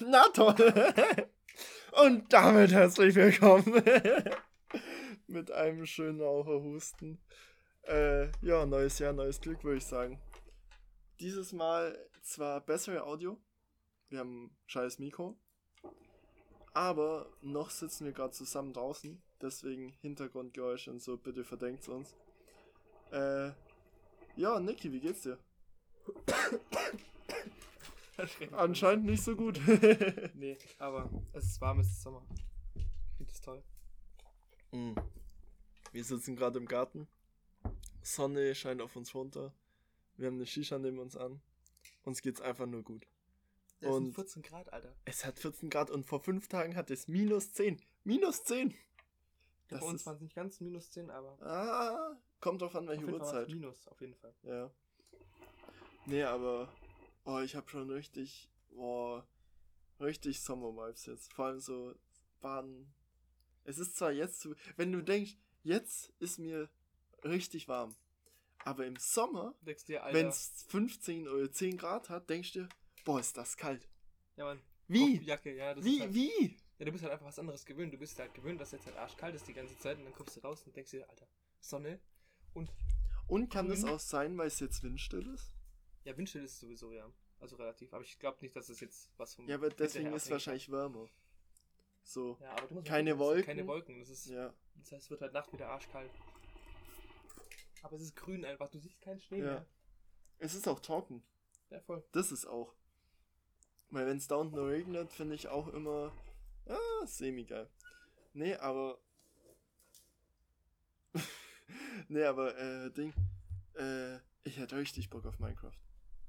Na toll. Und damit herzlich willkommen. Mit einem schönen Raucherhusten. Ja, neues Jahr, neues Glück, würde ich sagen. Dieses Mal zwar bessere Audio. Wir haben ein scheiß Mikro. Aber noch sitzen wir gerade zusammen draußen. Deswegen Hintergrundgeräusche und so, bitte verdenkt's uns. Ja, Niki, wie geht's dir? Anscheinend nicht so gut. Nee, aber es ist warm, es ist Sommer. Ich finde es toll. Mm. Wir sitzen gerade im Garten. Sonne scheint auf uns runter. Wir haben eine Shisha neben uns an. Uns geht's einfach nur gut. Es und sind 14 Grad, Alter. Es hat 14 Grad und vor 5 Tagen hat es minus 10. Minus 10! Ja, bei uns waren es nicht ganz minus 10, aber... Ah, kommt drauf an, welche Uhrzeit. Minus, auf jeden Fall. Ja. Nee, aber... Oh, ich hab schon richtig... Boah... Richtig Sommer-Vibes jetzt. Vor allem so... Baden... Es ist zwar jetzt zu... Wenn du denkst, jetzt ist mir richtig warm. Aber im Sommer, wenn es 15 oder 10 Grad hat, denkst du dir... Boah, ist das kalt. Ja, Mann. Wie? Jacke, ja, das wie? Ist halt, wie? Ja, du bist halt einfach was anderes gewöhnt. Du bist halt gewöhnt, dass jetzt halt arschkalt ist die ganze Zeit. Und dann kommst du raus und denkst dir, Alter, Sonne. Und kann das auch sein, weil es jetzt windstill ist? Ja, windstill ist es sowieso, ja. Also relativ. Aber ich glaube nicht, dass es jetzt was vom... Ja, aber deswegen ist es wahrscheinlich wärmer. So. Ja, aber du musst keine Wolken. Keine Wolken. Das ist, ja. Das heißt, es wird halt Nacht wieder arschkalt. Aber es ist grün einfach. Du siehst keinen Schnee mehr. Es ist auch trocken. Ja, voll. Das ist auch. Weil wenn es da unten regnet, finde ich auch immer semi-geil. Ich hätte richtig Bock auf Minecraft.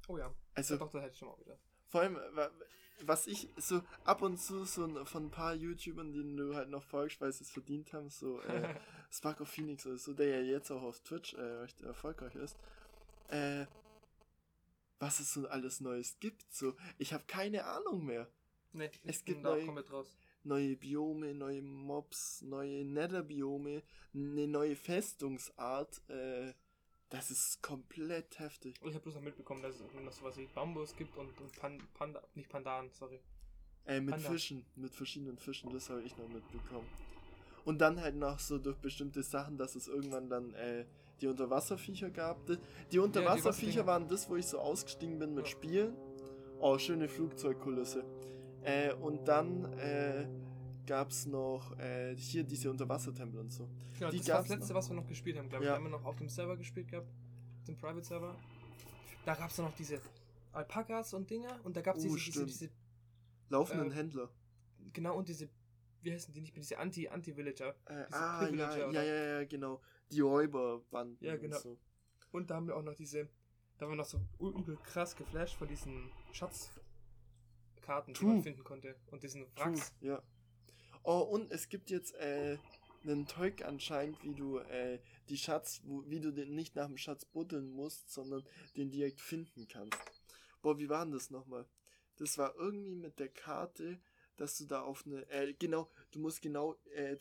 Oh ja, also, doch, das hätte ich schon mal wieder. Vor allem, was ich so ab und zu so von ein paar YouTubern, denen du halt noch folgst, weil sie es verdient haben, so Spark of Phoenix oder so, der ja jetzt auch auf Twitch recht erfolgreich ist, was es so alles Neues gibt. So, ich habe keine Ahnung mehr. Nee, es gibt neue Biome, neue Mobs, neue Netherbiome, eine neue Festungsart. Das ist komplett heftig. Und ich habe bloß noch mitbekommen, dass es noch sowas wie Bambus gibt und Pandan. Mit verschiedenen Fischen, das habe ich noch mitbekommen. Und dann halt noch so durch bestimmte Sachen, dass es irgendwann dann die Unterwasserviecher gab. Die Unterwasserviecher waren das, wo ich so ausgestiegen bin mit Spielen. Oh, schöne Flugzeugkulisse. Und dann gab es noch hier diese Unterwassertempel und so. Genau, das war das letzte, was wir noch gespielt haben, glaube ich. Ja. Wir haben noch auf dem Server gespielt gehabt, auf dem Private Server. Da gab es noch diese Alpakas und Dinger und da gab es diese laufenden Händler. Genau, und diese, wie heißen die nicht mehr, diese Anti-Villager. Genau. Die Räuberbanden. Ja, genau. Und so. Und da haben wir auch noch da haben wir noch so übel krass geflasht von diesen Schatzkarten, die man finden konnte. Und diesen Wracks. Ja. Oh, und es gibt jetzt einen Teug anscheinend, wie du wie du den nicht nach dem Schatz buddeln musst, sondern den direkt finden kannst. Boah, wie war denn das nochmal? Das war irgendwie mit der Karte, dass du da auf eine, du musst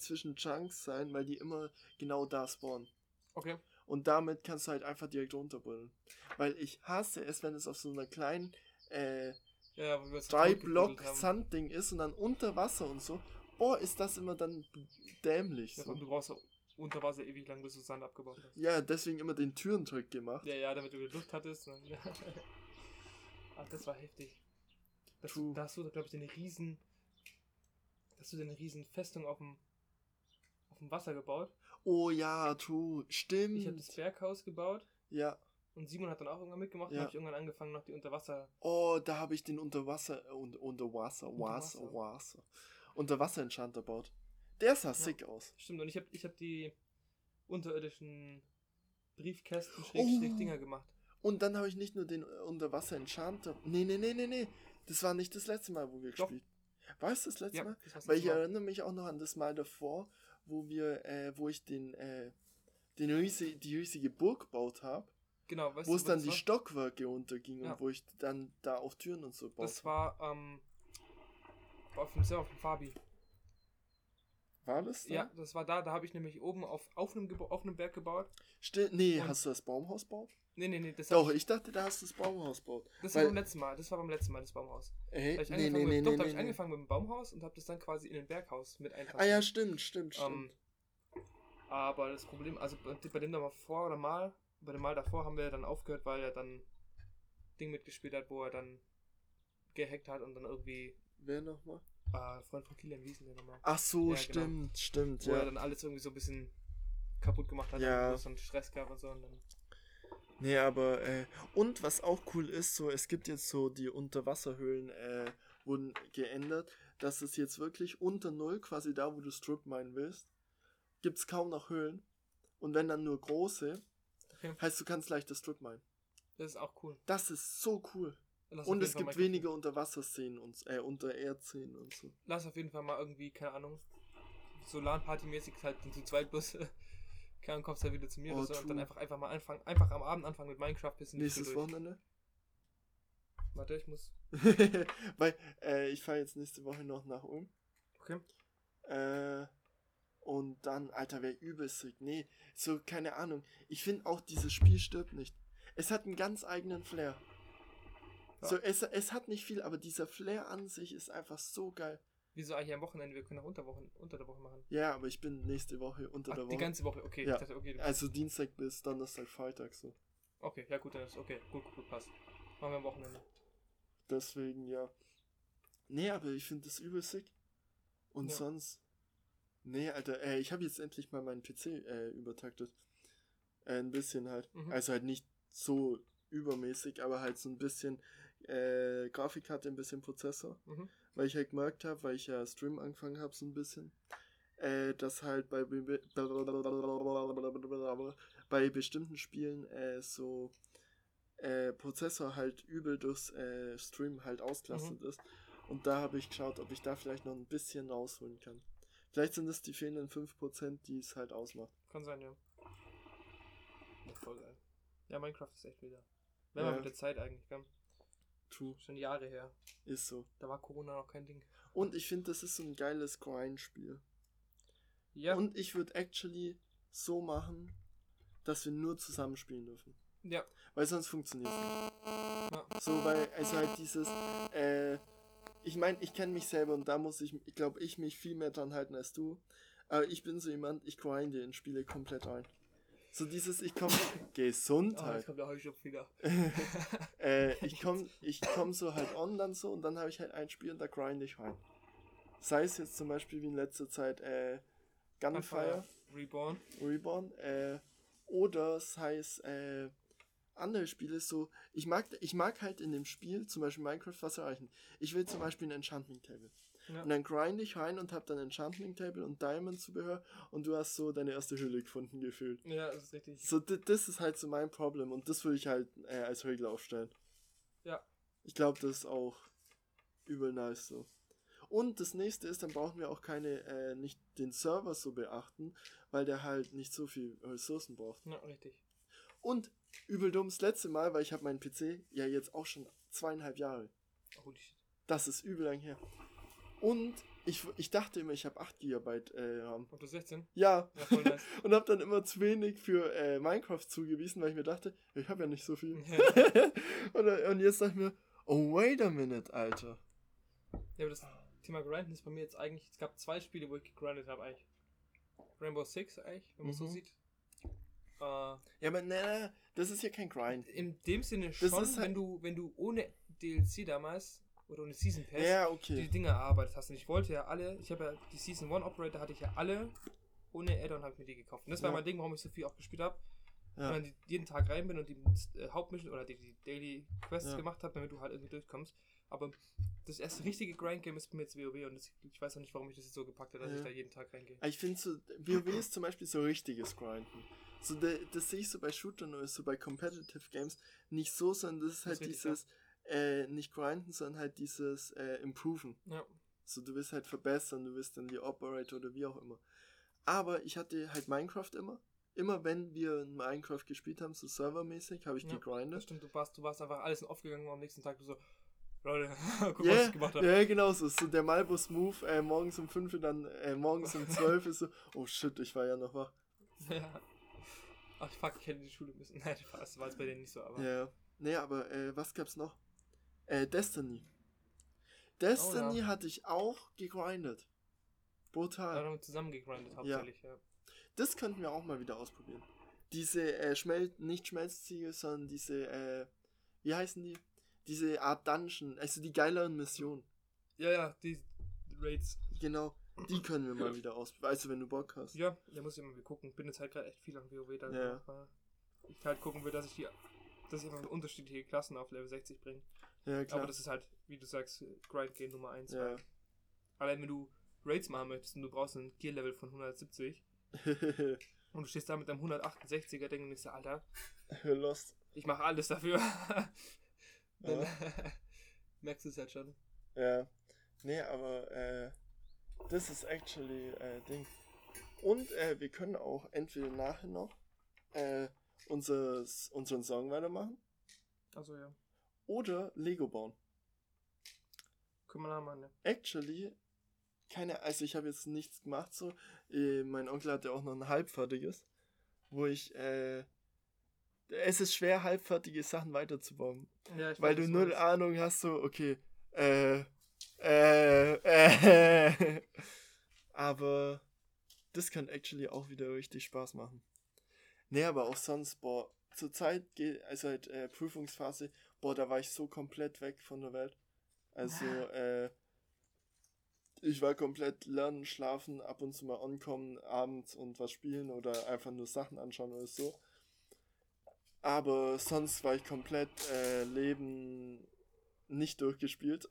zwischen Chunks sein, weil die immer genau da spawnen. Okay. Und damit kannst du halt einfach direkt runterbuddeln. Weil ich hasse es, wenn es auf so einer kleinen, 3-Block-Sandding ist und dann unter Wasser und so. Boah, ist das immer dann dämlich. Ja, so. Du brauchst unter Wasser ewig lang, bis du Sand abgebaut hast. Ja, deswegen immer den Türentrick gemacht. Ja, damit du die Luft hattest. Ach, das war heftig. Da hast du, glaube ich, deine riesen Festung auf dem Wasser gebaut. Oh ja, true, stimmt. Ich habe das Berghaus gebaut. Ja. Und Simon hat dann auch irgendwann mitgemacht. Ja. Und habe ich irgendwann angefangen, noch die Unterwasser... Oh, da habe ich den Unterwasser-Enchant gebaut. Der sah sick aus. Stimmt, und ich hab die unterirdischen Briefkästen Dinger gemacht. Und dann habe ich nicht nur den Unterwasser-Enchanter... Nee. Das war nicht das letzte Mal, wo wir gespielt haben. War es das letzte Mal? Weil ich erinnere mich auch noch an das Mal davor, wo ich die riesige Burg gebaut habe. Genau, wo es dann die Stockwerke runterging und wo ich dann da auf Türen und so baute. Das war auf dem Fabi. War das da? Ja, das war da habe ich nämlich oben auf einem Berg gebaut. Hast du das Baumhaus gebaut? Nee, das doch, ich dachte, da hast du das Baumhaus gebaut. Das war beim letzten Mal, das Baumhaus. Da habe ich angefangen mit dem Baumhaus und habe das dann quasi in ein Berghaus mit eingebracht. Ah ja, stimmt. Aber das Problem, also bei dem Mal davor haben wir dann aufgehört, weil er dann Ding mitgespielt hat, wo er dann gehackt hat und dann irgendwie... Wer nochmal? Freund von Kilian, wie hieß denn der nochmal? Ach so, ja, stimmt. Wo er dann alles irgendwie so ein bisschen kaputt gemacht hat, wo es dann Stress gab und so und dann... Nee, aber, und was auch cool ist, so, es gibt jetzt so, die Unterwasserhöhlen, wurden geändert, dass es jetzt wirklich unter Null, quasi da, wo du Strip meinen willst, gibt's kaum noch Höhlen. Und wenn dann nur große, heißt, du kannst leichter Strip meinen. Das ist auch cool. Das ist so cool. Und es gibt weniger Unterwasserszenen und, Untererdszenen und so. Lass auf jeden Fall mal irgendwie, keine Ahnung, so LAN-Party-mäßig halt zu zweit bloß... Klar, und kommst ja wieder zu mir und dann einfach mal anfangen. Einfach am Abend anfangen mit Minecraft bis nächstes Wochenende? Warte, ich muss. Weil, ich fahre jetzt nächste Woche noch nach Ulm. Okay. Und dann, Alter, wäre übelst. Nee, so, keine Ahnung. Ich finde auch, dieses Spiel stirbt nicht. Es hat einen ganz eigenen Flair. Ja. So, es hat nicht viel, aber dieser Flair an sich ist einfach so geil. Wieso eigentlich am Wochenende? Wir können auch unter der Woche machen. Ja, aber ich bin nächste Woche unter der Woche. Die ganze Woche, okay. Ja. Ich dachte, okay, also Dienstag bis Donnerstag, Freitag so. Okay, ja gut, dann ist okay. Gut, passt. Machen wir am Wochenende. Deswegen, ja. Nee, aber ich finde das übel sick. Und sonst... Nee, Alter, ich habe jetzt endlich mal meinen PC übertaktet. Ein bisschen halt. Mhm. Also halt nicht so übermäßig, aber halt so ein bisschen Grafikkarte, ein bisschen Prozessor. Mhm. Weil ich halt gemerkt habe, weil ich ja Stream angefangen habe so ein bisschen, dass halt bei bestimmten Spielen Prozessor halt übel durchs Stream halt ausgelastet ist. Und da habe ich geschaut, ob ich da vielleicht noch ein bisschen rausholen kann. Vielleicht sind es die fehlenden 5%, die es halt ausmacht. Kann sein, ja. Voll geil. Ja, Minecraft ist echt wieder. Wenn man mit der Zeit eigentlich kann. True. Schon Jahre her. Ist so. Da war Corona noch kein Ding. Und ich finde, das ist so ein geiles Grind-Spiel. Ja. Und ich würde actually so machen, dass wir nur zusammen spielen dürfen. Ja. Weil sonst funktioniert es nicht. Ja. So, weil, also halt dieses, ich meine, ich kenne mich selber und da muss ich glaube, ich mich viel mehr dran halten als du. Aber ich bin so jemand, ich grinde in Spiele komplett rein. So dieses, ich komme... Gesundheit. Oh, jetzt kommt der Heuschnupfen wieder. Ich komm so halt online so und dann habe ich halt ein Spiel und da grinde ich rein. Sei es jetzt zum Beispiel wie in letzter Zeit Gunfire. Reborn. Oder sei es andere Spiele so... Ich mag halt in dem Spiel zum Beispiel Minecraft was erreichen. Ich will zum Beispiel ein Enchantment Table. Ja. Und dann grinde ich rein und hab dann Enchantment Table und Diamond Zubehör und du hast so deine erste Höhle gefunden gefühlt. Ja, das ist richtig. So, das ist halt so mein Problem und das würde ich halt als Regel aufstellen. Ja. Ich glaube, das ist auch übel nice so. Und das nächste ist, dann brauchen wir auch nicht den Server so beachten, weil der halt nicht so viel Ressourcen braucht. Ja, richtig. Und übel dumm, das letzte Mal, weil ich habe meinen PC ja jetzt auch schon 2,5 Jahre. Holy shit. Das ist übel lang her. Und ich dachte immer, ich habe 8 GB RAM. Ob du 16? Ja, voll nice. Und habe dann immer zu wenig für Minecraft zugewiesen, weil ich mir dachte, ich habe ja nicht so viel. Ja. und jetzt dachte ich mir, oh wait a minute, Alter. Ja, aber das Thema Grinden ist bei mir jetzt eigentlich, es gab 2 Spiele, wo ich gegrindet habe eigentlich. Rainbow Six eigentlich, wenn man es so sieht. Ja, aber ne, das ist ja kein Grind. In dem Sinne schon, halt, wenn du ohne DLC damals... oder ohne Season Pass, die Dinge erarbeitet hast. Und ich wollte ja alle, ich habe ja die Season 1 Operator hatte ich ja alle, ohne Add-on habe ich mir die gekauft. Und das war mein Ding, warum ich so viel auch gespielt habe. Ja. Wenn ich jeden Tag rein bin und die Hauptmission oder die Daily Quests gemacht habe, damit du halt irgendwie durchkommst. Aber das erste richtige Grind-Game ist bei mir jetzt WoW und ich weiß auch nicht, warum ich das jetzt so gepackt habe, dass ich da jeden Tag reingehe. Ich finde so, WoW ist zum Beispiel so richtiges Grinden. So, das sehe ich so bei Shootern oder so bei Competitive Games nicht so, sondern das ist halt dieses... nicht grinden, sondern halt dieses improven. Ja. So, du willst halt verbessern, du willst dann die Operator oder wie auch immer. Aber ich hatte halt Minecraft immer. Immer wenn wir in Minecraft gespielt haben, so servermäßig, habe ich gegrindet. Das stimmt, du warst einfach alles in off gegangen und am nächsten Tag du so, Leute, guck was ich gemacht habe. Ja, genau so. So der Malbus-Move, morgens um 5 dann morgens um 12 ist so, oh shit, ich war ja noch wach. Ja. Ach fuck, ich hätte in die Schule müssen. Nein, das war jetzt bei denen nicht so, aber... Ja, nee, aber was gab's noch? Destiny. Destiny hatte ich auch gegrindet. Brutal. Ja, damit zusammen gegrindet hauptsächlich, ja. Das könnten wir auch mal wieder ausprobieren. Diese nicht Schmelzziegel, sondern diese, wie heißen die? Diese Art Dungeon, also die geileren Missionen. Ja, die Raids. Genau, die können wir mal wieder ausprobieren, also wenn du Bock hast. Ja, da muss ich mal gucken. Bin jetzt halt gerade echt viel an WoW da. Ja. Ich halt gucken will, dass ich immer unterschiedliche Klassen auf Level 60 bringe. Ja, klar. Aber das ist halt, wie du sagst, Grind Game Nummer 1. Ja. Allein wenn du Raids machen möchtest und du brauchst einen Gear Level von 170 und du stehst da mit einem 168er, denkst du, so, Alter, lost. Ich mache alles dafür. Dann merkst du es halt schon. Ja. Nee, aber das ist actually Ding. Und wir können auch entweder nachher noch unseren Song weitermachen. Also ja. Oder Lego bauen. Können wir nachher machen, ja. Actually, also ich habe jetzt nichts gemacht so. Mein Onkel hat ja auch noch ein halbfertiges, wo ich es ist schwer, halbfertige Sachen weiterzubauen. Ja, ich weil weiß, du null weiß. Ahnung hast, so, okay, aber das kann actually auch wieder richtig Spaß machen. Nee, aber auch sonst, boah, zur Zeit, also halt Prüfungsphase, boah, da war ich so komplett weg von der Welt. Also, ich war komplett lernen, schlafen, ab und zu mal ankommen, abends und was spielen oder einfach nur Sachen anschauen oder so. Aber sonst war ich komplett Leben nicht durchgespielt.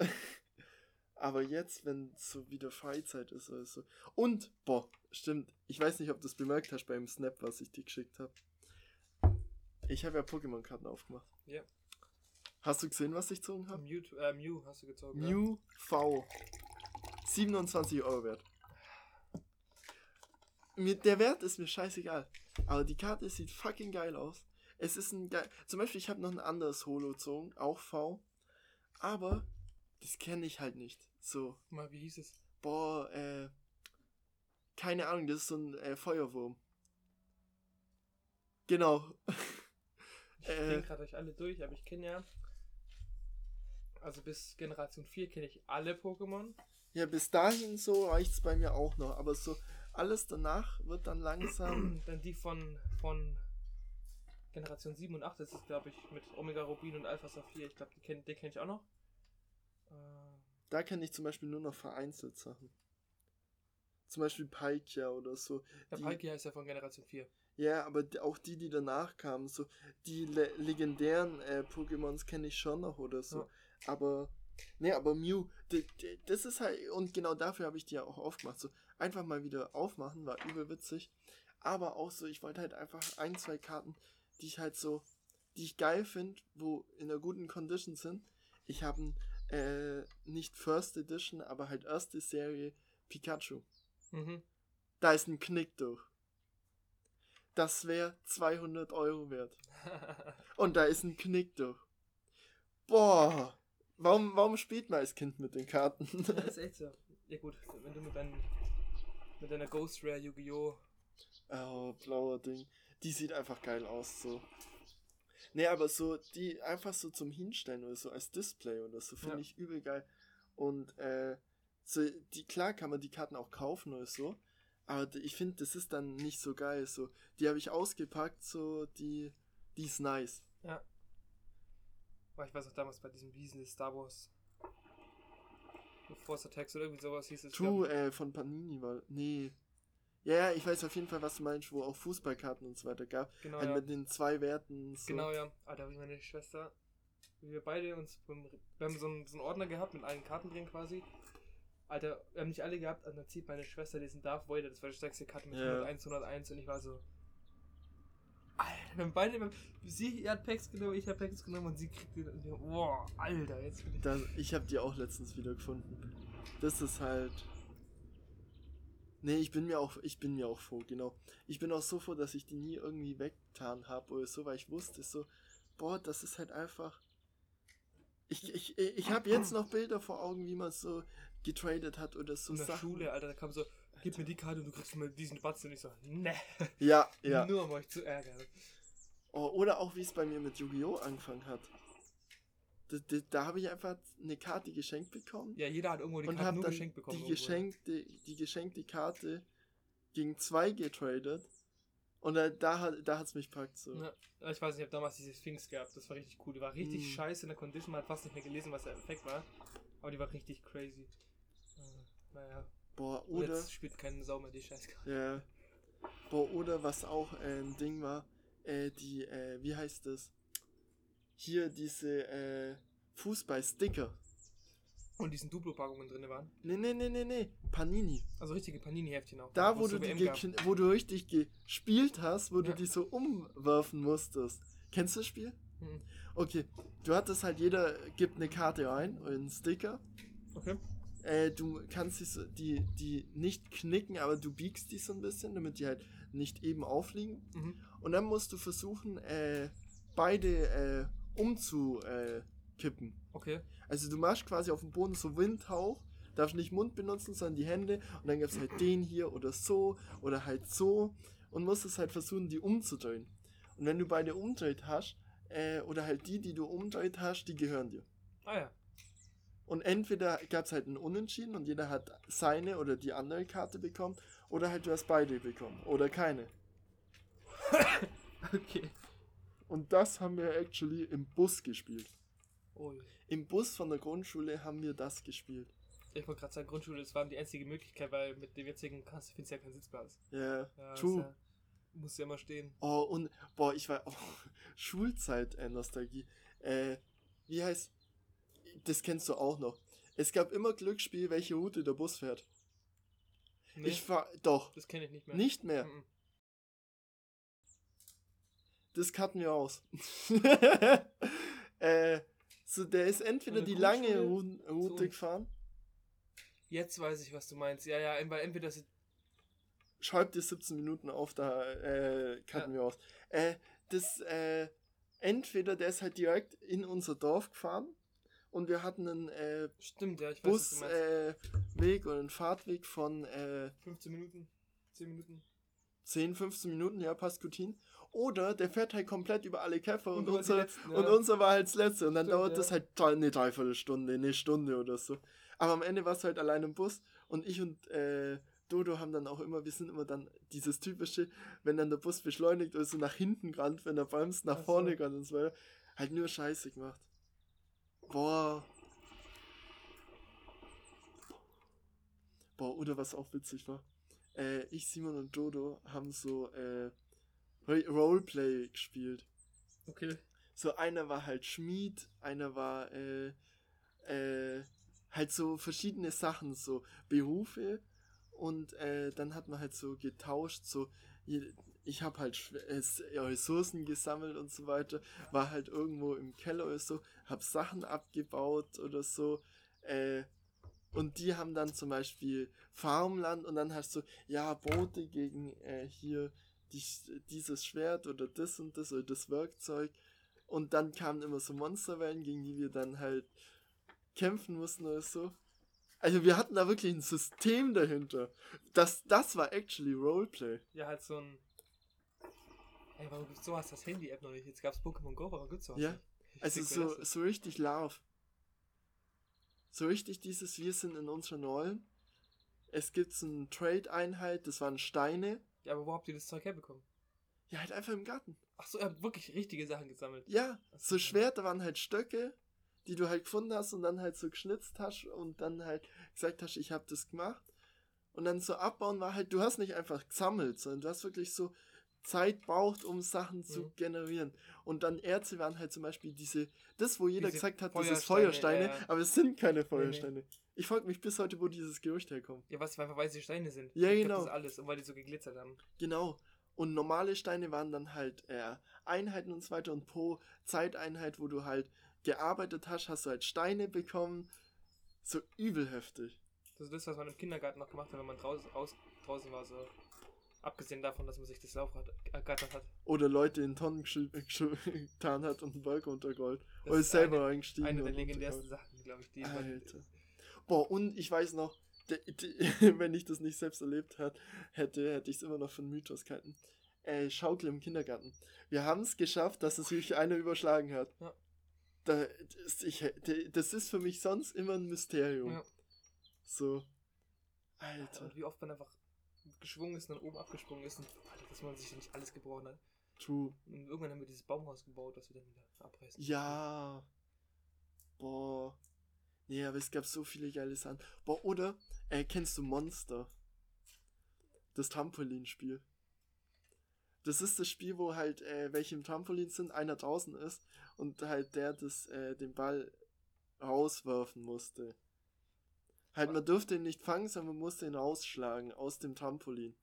Aber jetzt, wenn so wieder Freizeit ist oder so. Und, boah, stimmt. Ich weiß nicht, ob du es bemerkt hast beim Snap, was ich dir geschickt habe. Ich habe ja Pokémon-Karten aufgemacht. Ja. Yeah. Hast du gesehen, was ich gezogen habe? Mew hast du gezogen. Mew V. 27 € wert. Der Wert ist mir scheißegal. Aber die Karte sieht fucking geil aus. Es ist ein geil. Zum Beispiel, ich habe noch ein anderes Holo gezogen, auch V. Aber das kenne ich halt nicht. So. Mal, wie hieß es? Boah, keine Ahnung, das ist so ein Feuerwurm. Genau. Ich denke gerade euch alle durch, aber ich kenne ja. Also bis Generation 4 kenne ich alle Pokémon. Ja, bis dahin so reicht's bei mir auch noch. Aber so alles danach wird dann langsam. Dann die von Generation 7 und 8, das ist, glaube ich, mit Omega Rubin und Alpha Saphir. Ich glaube, die kenn ich auch noch. Da kenne ich zum Beispiel nur noch vereinzelt Sachen. Zum Beispiel Palkia oder so. Ja, Palkia ist ja von Generation 4. Ja, aber auch die danach kamen. So die legendären Pokémons kenne ich schon noch oder so. Ja. Aber, nee, aber Mew, das ist halt, und genau dafür habe ich die ja auch aufgemacht. So einfach mal wieder aufmachen, war übel witzig. Aber auch so, ich wollte halt einfach 1-2 Karten, die ich halt so, die ich geil finde, wo in einer guten Condition sind. Ich habe nicht First Edition, aber halt erste Serie Pikachu. Mhm. Da ist ein Knick durch. Das wäre 200 € wert. Und da ist ein Knick durch. Boah, warum spielt man als Kind mit den Karten? Ja, das ist echt so. Ja gut, wenn du mit deiner Ghost Rare Yu-Gi-Oh! Oh, blauer Ding. Die sieht einfach geil aus, so. Nee, aber so, die einfach so zum Hinstellen oder so als Display oder so, finde ich übel geil. Und, so, klar kann man die Karten auch kaufen oder so, aber ich finde, das ist dann nicht so geil, so. Die habe ich ausgepackt, so, die ist nice. Ja. Aber ich weiß auch damals bei diesem Wiesel Star Wars Force Attacks oder irgendwie sowas hieß es. True, von Panini war, nee. Ja, ich weiß auf jeden Fall, was du meinst, wo auch Fußballkarten und so weiter gab. Genau, halt mit den 2 Werten. So. Genau, ja. Alter, wie meine Schwester, wir beide uns, wir haben so einen Ordner gehabt mit allen Karten drin quasi. Alter, wir haben nicht alle gehabt, und dann zieht meine Schwester diesen Darth Vader, das war die stärkste Karte mit 101, 101 und ich war so, Alter, sie hat Packs genommen, ich hab Packs genommen und sie kriegt den, und boah, Alter, jetzt bin ich... Ich hab die auch letztens wieder gefunden. Das ist halt... Nee, ich bin mir auch froh, genau. Ich bin auch so froh, dass ich die nie irgendwie weggetan habe oder so, weil ich wusste so, boah, das ist halt einfach... Ich habe jetzt noch Bilder vor Augen, wie man so getradet hat oder so in der Sachen. Schule, Alter, da kam so, gib mir die Karte und du kriegst mir diesen Batzen. Und ich so, ne. Ja, ja. Nur um euch zu ärgern. Oh, oder auch wie es bei mir mit Yu-Gi-Oh! Angefangen hat. Da habe ich einfach eine Karte geschenkt bekommen. Ja, jeder hat irgendwo die Karte nur geschenkt bekommen. Die geschenkte Karte gegen 2 getradet. Und da hat es mich gepackt. So. Na, ich weiß nicht, ich habe damals diese Sphinx gehabt. Das war richtig cool. Die war richtig scheiße in der Condition. Man hat fast nicht mehr gelesen, was der Effekt war. Aber die war richtig crazy. Naja. Boah, oder... Und jetzt spielt keine Sau mehr die Scheißkarte. Ja. Boah, oder was auch ein Ding war, wie heißt das? Hier diese Fußball-Sticker. Und diesen Duplo-Packungen drin waren? Nee. Panini. Also richtige Panini-Heftchen auch. Da, wo du richtig gespielt hast, wo du die so umwerfen musstest. Kennst du das Spiel? Mhm. Okay, du hattest halt, jeder gibt eine Karte ein, einen Sticker. Okay. Du kannst die nicht knicken, aber du biegst die so ein bisschen, damit die halt nicht eben aufliegen. Mhm. Und dann musst du versuchen, beide umzukippen. Okay. Also du machst quasi auf dem Boden so Windhauch, darfst nicht Mund benutzen, sondern die Hände, und dann gibt's halt den hier oder halt so, und musst es halt versuchen, die umzudrehen. Und wenn du beide umdreht hast, oder halt die du umdreht hast, die gehören dir. Ah ja. Und entweder gab's halt einen Unentschieden und jeder hat seine oder die andere Karte bekommen, oder halt du hast beide bekommen oder keine. Okay. Und das haben wir actually im Bus gespielt. Oh. Im Bus von der Grundschule haben wir das gespielt. Ich wollte gerade sagen, Grundschule, das war die einzige Möglichkeit, weil mit dem jetzigen findest du ja keinen Sitzplatz. Ja, true. Ja, musst ja immer stehen. Oh, und, boah, ich war auch Schulzeit-Nostalgie. Wie heißt, das kennst du auch noch. Es gab immer Glücksspiel, welche Route der Bus fährt. Nee, doch. Das kenne ich nicht mehr. Nicht mehr? Mm-mm. Das cutten wir aus. So, der ist entweder die lange Route gefahren. Jetzt weiß ich, was du meinst. Ja, entweder... Schreib dir 17 Minuten auf, da cutten wir aus. Entweder der ist halt direkt in unser Dorf gefahren und wir hatten einen Busweg oder einen Fahrtweg von... 15 Minuten, 10 Minuten. 10, 15 Minuten, ja, passt gut hin. Oder der fährt halt komplett über alle Käfer und unser war halt das Letzte. Und dann dauert das halt eine Dreiviertelstunde, eine Stunde oder so. Aber am Ende warst du halt allein im Bus. Und ich und Dodo haben dann auch immer, wir sind immer dann dieses typische, wenn dann der Bus beschleunigt oder so nach hinten gerannt, wenn der bremst, nach vorne gerannt und so. Halt nur Scheiße gemacht. Boah. Boah, oder was auch witzig war. Ich, Simon und Dodo haben so Roleplay gespielt. Okay. So, einer war halt Schmied, einer war halt so verschiedene Sachen, so Berufe, und dann hat man halt so getauscht, so ich habe halt Ressourcen gesammelt und so weiter, war halt irgendwo im Keller oder so, hab Sachen abgebaut oder so, und die haben dann zum Beispiel Farmland, und dann hast du, ja, Boote gegen hier dieses Schwert oder das und das oder das Werkzeug, und dann kamen immer so Monsterwellen, gegen die wir dann halt kämpfen mussten oder so. Also wir hatten da wirklich ein System dahinter. Das war actually Roleplay. Ja, halt so ein... Ey, warum gibt's sowas, das Handy-App noch nicht? Jetzt gab's Pokémon Go, warum gibt's sowas? Ja, also so richtig Love. So richtig dieses, wir sind in unseren Rollen. Es gibt so eine Trade-Einheit, das waren Steine. Ja, aber wo habt ihr das Zeug herbekommen? Ja, halt einfach im Garten. Ach so, ihr habt wirklich richtige Sachen gesammelt. Ja, so Schwerter waren halt Stöcke, die du halt gefunden hast und dann halt so geschnitzt hast und dann halt gesagt hast, ich hab das gemacht. Und dann so abbauen war halt, du hast nicht einfach gesammelt, sondern du hast wirklich so Zeit braucht, um Sachen zu generieren. Und dann Erze waren halt zum Beispiel wo jeder gesagt hat, das ist Feuersteine, aber es sind keine Feuersteine. Nee. Ich frage mich bis heute, wo dieses Gerücht herkommt. Ja, was, weil sie Steine sind. Ja, genau. Das ist alles, und weil die so geglitzert haben. Genau. Und normale Steine waren dann halt Einheiten und so weiter, und pro Zeiteinheit, wo du halt gearbeitet hast, hast du halt Steine bekommen. So übel heftig. Das ist das, was man im Kindergarten noch gemacht hat, wenn man draußen war, so... Abgesehen davon, dass man sich das Laufrad ergattert hat. Oder Leute in Tonnen getan hat und einen Balkon untergerollt. Oder selber eingestiegen. Eine der legendärsten Sachen, glaube ich. Alter. Boah, und ich weiß noch, wenn ich das nicht selbst erlebt hätte, hätte ich es immer noch für einen Mythos gehalten. Schaukel im Kindergarten. Wir haben es geschafft, dass es sich einer überschlagen hat. Ja. Das ist für mich sonst immer ein Mysterium. Ja. So. Alter. Wie oft man einfach geschwungen ist und dann oben abgesprungen ist und Alter, dass man sich nicht alles gebrochen hat. True. Und irgendwann haben wir dieses Baumhaus gebaut, das wir dann wieder abreißen. Ja. Boah. Nee, aber es gab so viele geile Sachen. Boah, oder? Kennst du Monster? Das Trampolinspiel. Das ist das Spiel, wo halt welche im Trampolin sind, einer draußen ist und halt der den Ball rauswerfen musste. Halt, man durfte ihn nicht fangen, sondern man musste ihn rausschlagen aus dem Trampolin.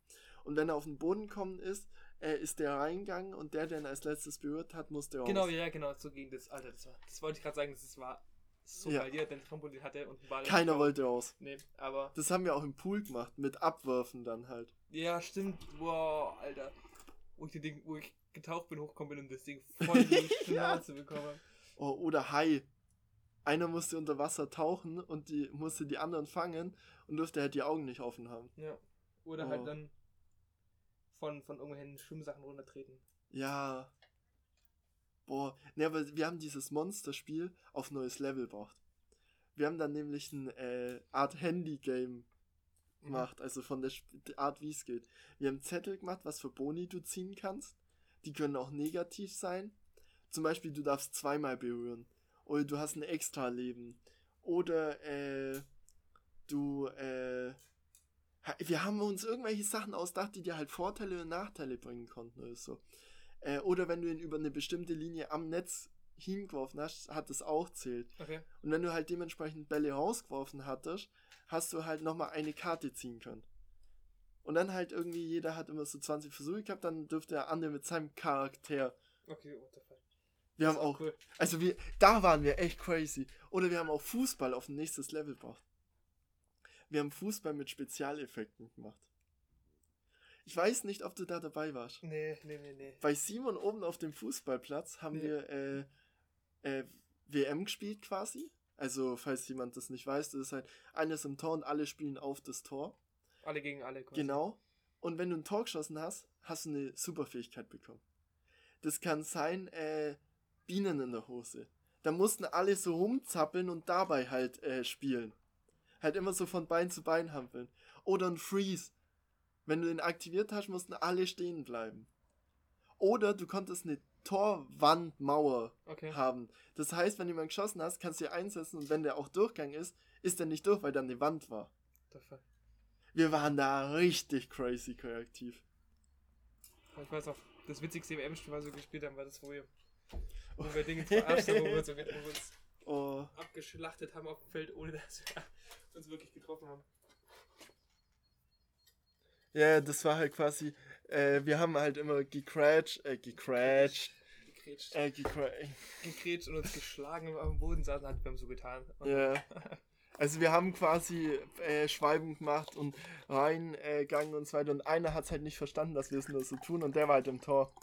Und wenn er auf den Boden gekommen ist der reingegangen und der ihn als letztes berührt hat, musste raus. Genau, ja, genau, so ging das. Alter, das wollte ich gerade sagen, das war so geil, ja. Den Trampolin hatte und den Ball. Keiner wollte raus. Nee, aber... Das haben wir auch im Pool gemacht, mit Abwerfen dann halt. Ja, stimmt. Wow, Alter. Wo ich getaucht bin, hochgekommen bin und das Ding voll in die Schnauze bekommen habe. Oh, oder Hai. Einer musste unter Wasser tauchen und die musste die anderen fangen und durfte halt die Augen nicht offen haben. Ja. Oder halt dann von irgendwelchen Schwimmsachen runtertreten. Ja. Boah. Ne, aber wir haben dieses Monsterspiel auf neues Level gebracht. Wir haben dann nämlich eine Art Handy-Game gemacht, also von der Art, wie es geht. Wir haben Zettel gemacht, was für Boni du ziehen kannst. Die können auch negativ sein. Zum Beispiel, du darfst zweimal berühren. Oder du hast ein extra Leben. Oder, wir haben uns irgendwelche Sachen ausgedacht, die dir halt Vorteile und Nachteile bringen konnten oder so. Oder wenn du ihn über eine bestimmte Linie am Netz hingeworfen hast, hat das auch zählt. Okay. Und wenn du halt dementsprechend Bälle rausgeworfen hattest, hast du halt nochmal eine Karte ziehen können. Und dann halt irgendwie, jeder hat immer so 20 Versuche gehabt, dann dürfte der andere mit seinem Charakter. Okay, what the fuck. Wir haben auch, cool. Also da waren wir echt crazy. Oder wir haben auch Fußball auf ein nächstes Level gebracht. Wir haben Fußball mit Spezialeffekten gemacht. Ich weiß nicht, ob du da dabei warst. Nee. Bei Simon oben auf dem Fußballplatz haben wir WM gespielt quasi. Also, falls jemand das nicht weiß, das ist halt eines im Tor und alle spielen auf das Tor. Alle gegen alle quasi. Genau. Und wenn du ein Tor geschossen hast, hast du eine Superfähigkeit bekommen. Das kann sein, Bienen in der Hose. Da mussten alle so rumzappeln und dabei halt spielen. Halt immer so von Bein zu Bein hampeln. Oder ein Freeze. Wenn du den aktiviert hast, mussten alle stehen bleiben. Oder du konntest eine Torwandmauer haben. Das heißt, wenn jemand geschossen hast, kannst du ihn einsetzen und wenn der auch durchgegangen ist, ist er nicht durch, weil dann die Wand war. Wir waren da richtig crazy kreativ. Ich weiß auch, das witzigste WM-Spiel, was wir gespielt haben, war das, wo wir Dinge verarscht haben, wo wir uns abgeschlachtet haben auf dem Feld, ohne dass wir uns wirklich getroffen haben. Ja, das war halt quasi, wir haben halt immer gekrätscht und uns geschlagen am Boden saßen, halt wir haben so getan. Ja, also wir haben quasi Schwalben gemacht und reingegangen und so weiter und einer hat es halt nicht verstanden, dass wir es nur so tun und der war halt im Tor.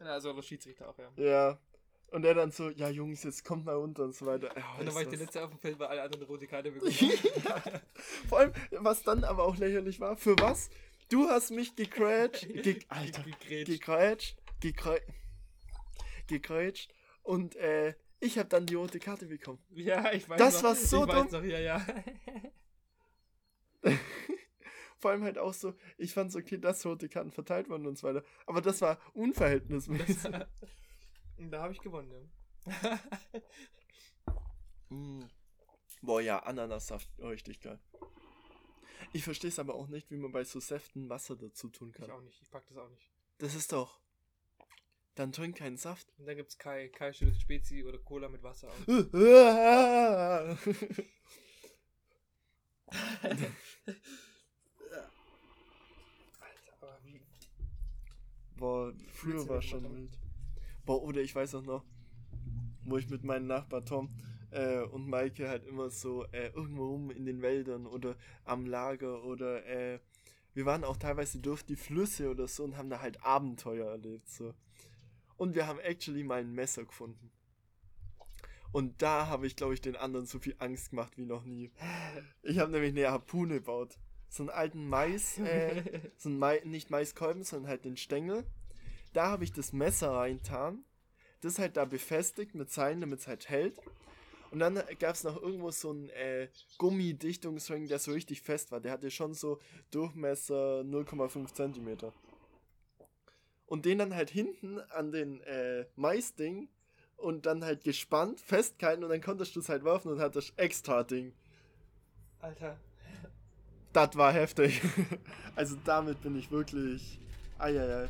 Ja, also der Schiedsrichter auch, ja. Ja, und der dann so, ja Jungs, jetzt kommt mal runter und so weiter. Ja, und dann war ich der Letzte auf dem Feld, weil alle anderen eine rote Karte bekommen haben. Vor allem, was dann aber auch lächerlich war, für was? Du hast mich gegrätscht und ich habe dann die rote Karte bekommen. Ja, ich weiß das noch. Das war so dumm. Weiß noch, ja. Vor allem halt auch so, ich fand's okay, dass rote Karten verteilt wurden und so weiter. Aber das war unverhältnismäßig. Da habe ich gewonnen, ja. Boah, ja, Ananassaft, richtig geil. Ich verstehe es aber auch nicht, wie man bei so Säften Wasser dazu tun kann. Ich auch nicht, ich pack das auch nicht. Das ist doch... Dann trink keinen Saft. Und dann gibt's Kai schüttet Spezi oder Cola mit Wasser auf. Alter, aber wie... Boah, früher war schon wild. Boah, oder ich weiß auch noch, wo ich mit meinem Nachbar Tom und Maike halt immer so irgendwo rum in den Wäldern oder am Lager oder wir waren auch teilweise durch die Flüsse oder so und haben da halt Abenteuer erlebt so. Und wir haben actually mal ein Messer gefunden. Und da habe ich, glaube ich, den anderen so viel Angst gemacht wie noch nie. Ich habe nämlich eine Harpune gebaut. So einen alten Mais, nicht Maiskolben, sondern halt den Stängel. Da habe ich das Messer reintan, das halt da befestigt mit Seilen, damit es halt hält. Und dann gab es noch irgendwo so einen Gummidichtungsring, der so richtig fest war. Der hatte schon so Durchmesser 0,5 Zentimeter. Und den dann halt hinten an den Maisding und dann halt gespannt festhalten und dann konntest du es halt werfen und hattest extra Ding. Alter. Das war heftig. Also damit bin ich wirklich... Eieiei.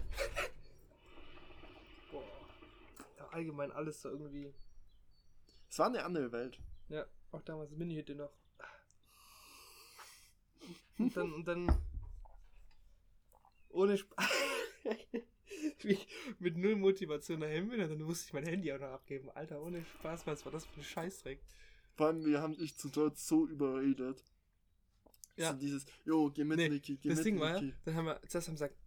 Boah. Allgemein alles so irgendwie... Es war eine andere Welt. Ja, auch damals Mini-Hütte noch. Und dann... Ohne Spaß. Mit null Motivation dahin bin und dann musste ich mein Handy auch noch abgeben. Alter, ohne Spaß, was war das für ein Scheißdreck? Vor allem, wir haben dich zu dort so überredet. Ja. So dieses, jo, geh mit, nee, Niki, geh das mit, Ding Niki. War, dann haben wir, zuerst haben wir gesagt,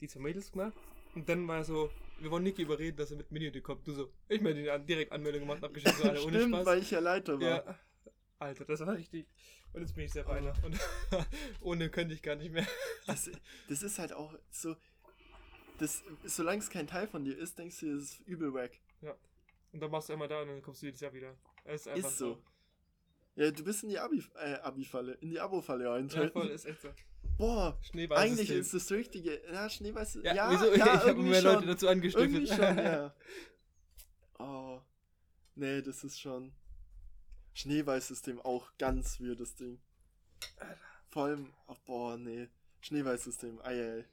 die zwei Mädels gemacht. Und dann war so, wir wollen Niki überreden, dass er mit Mini-Hütte kommt. Du so, ich meine, die direkt Anmeldung gemacht und abgeschickt, so, Alter, ohne Stimmt, Spaß. Weil ich ja Leiter war. Ja. Alter, das war richtig. Und jetzt bin ich sehr feiner. Und ohne könnte ich gar nicht mehr. Das ist halt auch so... Das, solange es kein Teil von dir ist, denkst du, das ist übel wack. Ja. Und dann machst du immer da und dann kommst du jedes Jahr wieder. Ist so. Ja, du bist in die Abi-Falle, in die Abo-Falle reintreten. Ja, voll, ist echt so. Boah, eigentlich ist das richtige. Ja, Schneebeiß. Ja, wieso? Ja, ich habe mehr schon. Leute dazu angestiftet. Irgendwie schon, ja. Oh. Nee, das ist schon. Schneebeiß-System auch ganz weirdes Ding. Vor allem, oh, boah, nee. Schneebeiß-System, ei.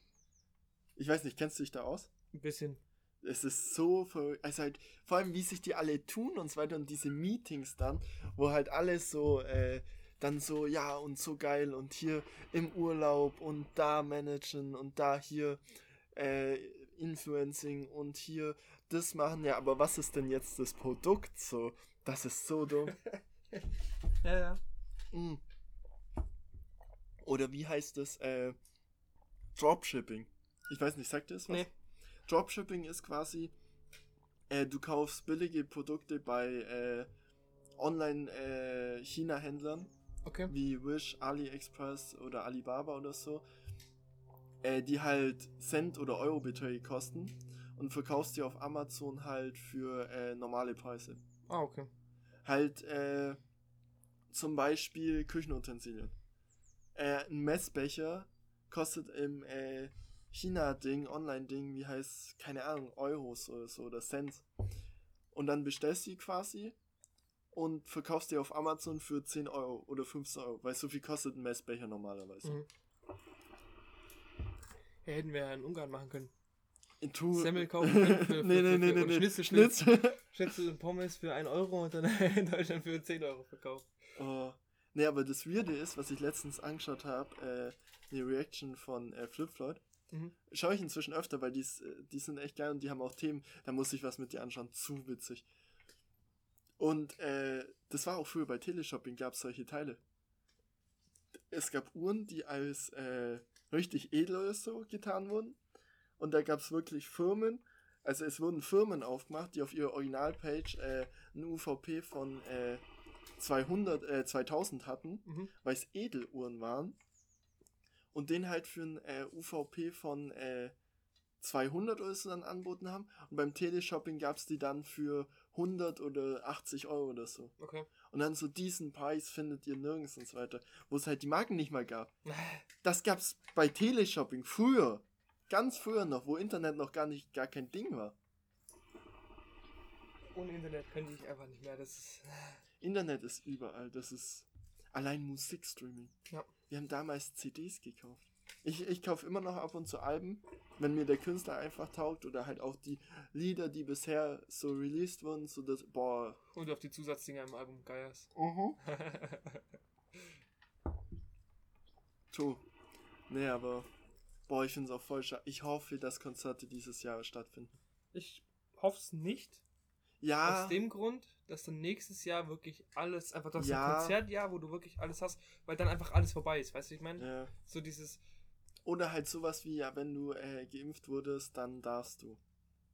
Ich weiß nicht, kennst du dich da aus? Ein bisschen. Es ist so verrückt. Also halt, vor allem, wie sich die alle tun und so weiter und diese Meetings dann, wo halt alles so, dann so, ja und so geil und hier im Urlaub und da managen und da hier Influencing und hier das machen. Ja, aber was ist denn jetzt das Produkt so? Das ist so dumm. Ja. Mm. Oder wie heißt das? Dropshipping. Ich weiß nicht, sagt ihr das was? Nee. Dropshipping ist quasi, du kaufst billige Produkte bei Online-China-Händlern, okay, wie Wish, AliExpress oder Alibaba oder so, die halt Cent- oder Euro-Beträge kosten und verkaufst die auf Amazon halt für normale Preise. Ah, okay. Halt zum Beispiel Küchenutensilien. Ein Messbecher kostet im... China-Ding, Online-Ding, wie heißt, keine Ahnung, Euros oder so, oder Cent. Und dann bestellst du die quasi und verkaufst die auf Amazon für 10 Euro oder 15 Euro, weil so viel kostet ein Messbecher normalerweise. Mhm. Ja, hätten wir ja in Ungarn machen können. Semmel kaufen können für nee. Schnitzel und Pommes für 1 Euro und dann in Deutschland für 10 Euro verkauft. Oh. Nee, aber das Weirde ist, was ich letztens angeschaut habe, die Reaction von Flip Floyd. Mhm. Schaue ich inzwischen öfter, weil die sind echt geil und die haben auch Themen, da muss ich was mit dir anschauen, zu witzig. Und das war auch früher bei Teleshopping, gab es solche Teile. Es gab Uhren, die als richtig edel oder so getan wurden und da gab es wirklich Firmen, also es wurden Firmen aufgemacht, die auf ihrer Originalpage ein UVP von 2000 hatten, weil es Edeluhren waren. Und den halt für ein UVP von 200 oder so dann anboten haben. Und beim Teleshopping gab es die dann für 100 oder 80 Euro oder so. Okay. Und dann so diesen Preis findet ihr nirgends und so weiter. Wo es halt die Marken nicht mal gab. Das gab es bei Teleshopping früher. Ganz früher noch, wo Internet noch gar kein Ding war. Ohne Internet könnte ich einfach nicht mehr. Internet ist überall. Das ist allein Musikstreaming. Ja. Wir haben damals CDs gekauft. Ich kaufe immer noch ab und zu Alben, wenn mir der Künstler einfach taugt oder halt auch die Lieder, die bisher so released wurden, so das, boah. Und auf die Zusatzdinger im Album geierst. Mhm. So. Nee, aber boah, ich finde es auch voll schade. Ich hoffe, dass Konzerte dieses Jahr stattfinden. Ich hoffe es nicht. Ja. Aus dem Grund, dass du nächstes Jahr wirklich alles, einfach das ein Konzertjahr, wo du wirklich alles hast, weil dann einfach alles vorbei ist, weißt du, ich meine? Ja. So dieses... Oder halt sowas wie, ja, wenn du geimpft wurdest, dann darfst du.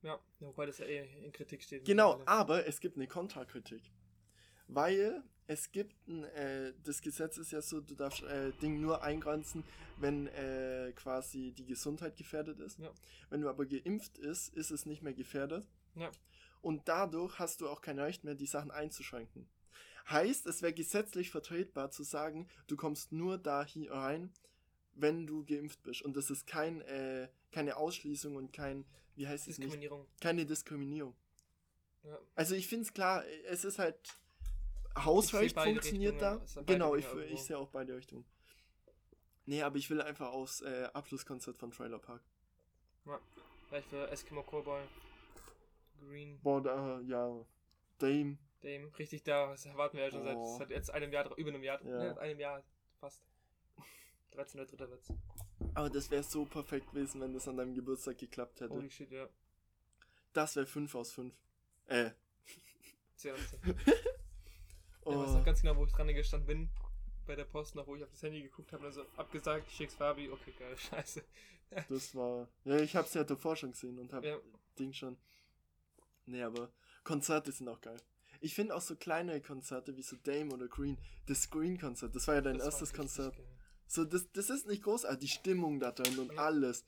Ja, wobei das ja eh in Kritik steht. Genau, aber es gibt eine Kontrakritik. Weil es gibt, das Gesetz ist ja so, du darfst Dinge nur eingrenzen, wenn quasi die Gesundheit gefährdet ist. Ja. Wenn du aber geimpft ist, ist es nicht mehr gefährdet. Ja. Und dadurch hast du auch kein Recht mehr, die Sachen einzuschränken. Heißt, es wäre gesetzlich vertretbar zu sagen, du kommst nur da hier rein, wenn du geimpft bist. Und das ist keine Ausschließung und kein, wie heißt es nicht? Diskriminierung. Keine Diskriminierung. Ja. Also ich finde es klar, es ist halt... Hausrecht funktioniert Richtungen, da. Genau, ich sehe auch beide Richtungen. Nee, aber ich will einfach aufs Abschlusskonzert von Trailer Park. Ja, vielleicht für Eskimo Callboy. Green. Boah, da, ja. Dame, richtig, da das erwarten wir ja schon seit jetzt über einem Jahr. Ja. Ne, einem Jahr fast. 13.3. wird's. Aber das wäre so perfekt gewesen, wenn das an deinem Geburtstag geklappt hätte. Holy shit, ja. Das wäre 5 aus 5. 10 aus 10. Ich weiß noch ganz genau, wo ich dran gestanden bin, bei der Post noch, wo ich auf das Handy geguckt habe, also abgesagt, ich schick's Fabi, okay, geil, scheiße. Das war, ja, ich hab's ja davor schon gesehen und hab Ding schon. Nee, aber Konzerte sind auch geil. Ich finde auch so kleine Konzerte wie so Dame oder Green, das Green-Konzert, das war ja dein erstes Konzert. Geil. So, das ist nicht großartig, die Stimmung da drin und alles.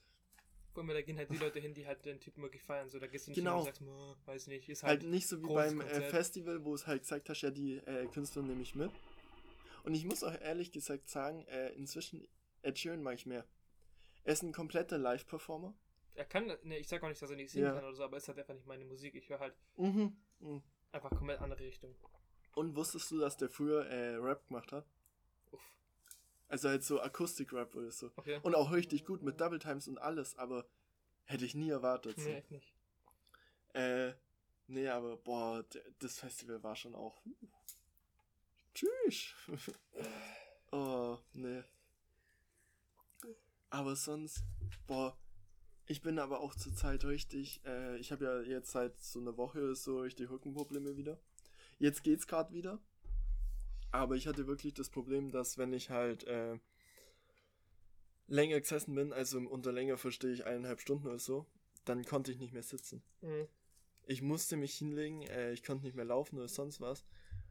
Vor allem, da gehen halt die Leute hin, die halt den Typen wirklich feiern. So, da gehst du nicht hin und sagst, weiß nicht, ist halt nicht so wie beim Festival, wo es halt gesagt hast, ja, die Künstler nehme ich mit. Und ich muss auch ehrlich gesagt sagen, inzwischen Ed Sheeran mag ich mehr. Er ist ein kompletter Live-Performer. Er kann, ne, ich sag auch nicht, dass er nicht singen kann oder so, aber es ist halt einfach nicht meine Musik. Ich höre halt einfach komplett andere Richtung. Und wusstest du, dass der früher Rap gemacht hat? Uff. Also halt so Akustik-Rap oder so. Okay. Und auch richtig gut mit Double Times und alles, aber hätte ich nie erwartet. So. Nee, echt nicht. Nee, aber boah, das Festival war schon auch... Tschüss. Oh, nee. Aber sonst, boah, ich bin aber auch zur Zeit richtig, ich habe ja jetzt seit so einer Woche so richtig Rückenprobleme wieder. Jetzt geht's gerade wieder. Aber ich hatte wirklich das Problem, dass wenn ich halt länger gesessen bin, also unter länger verstehe ich 1,5 Stunden oder so, dann konnte ich nicht mehr sitzen. Mhm. Ich musste mich hinlegen, ich konnte nicht mehr laufen oder sonst was.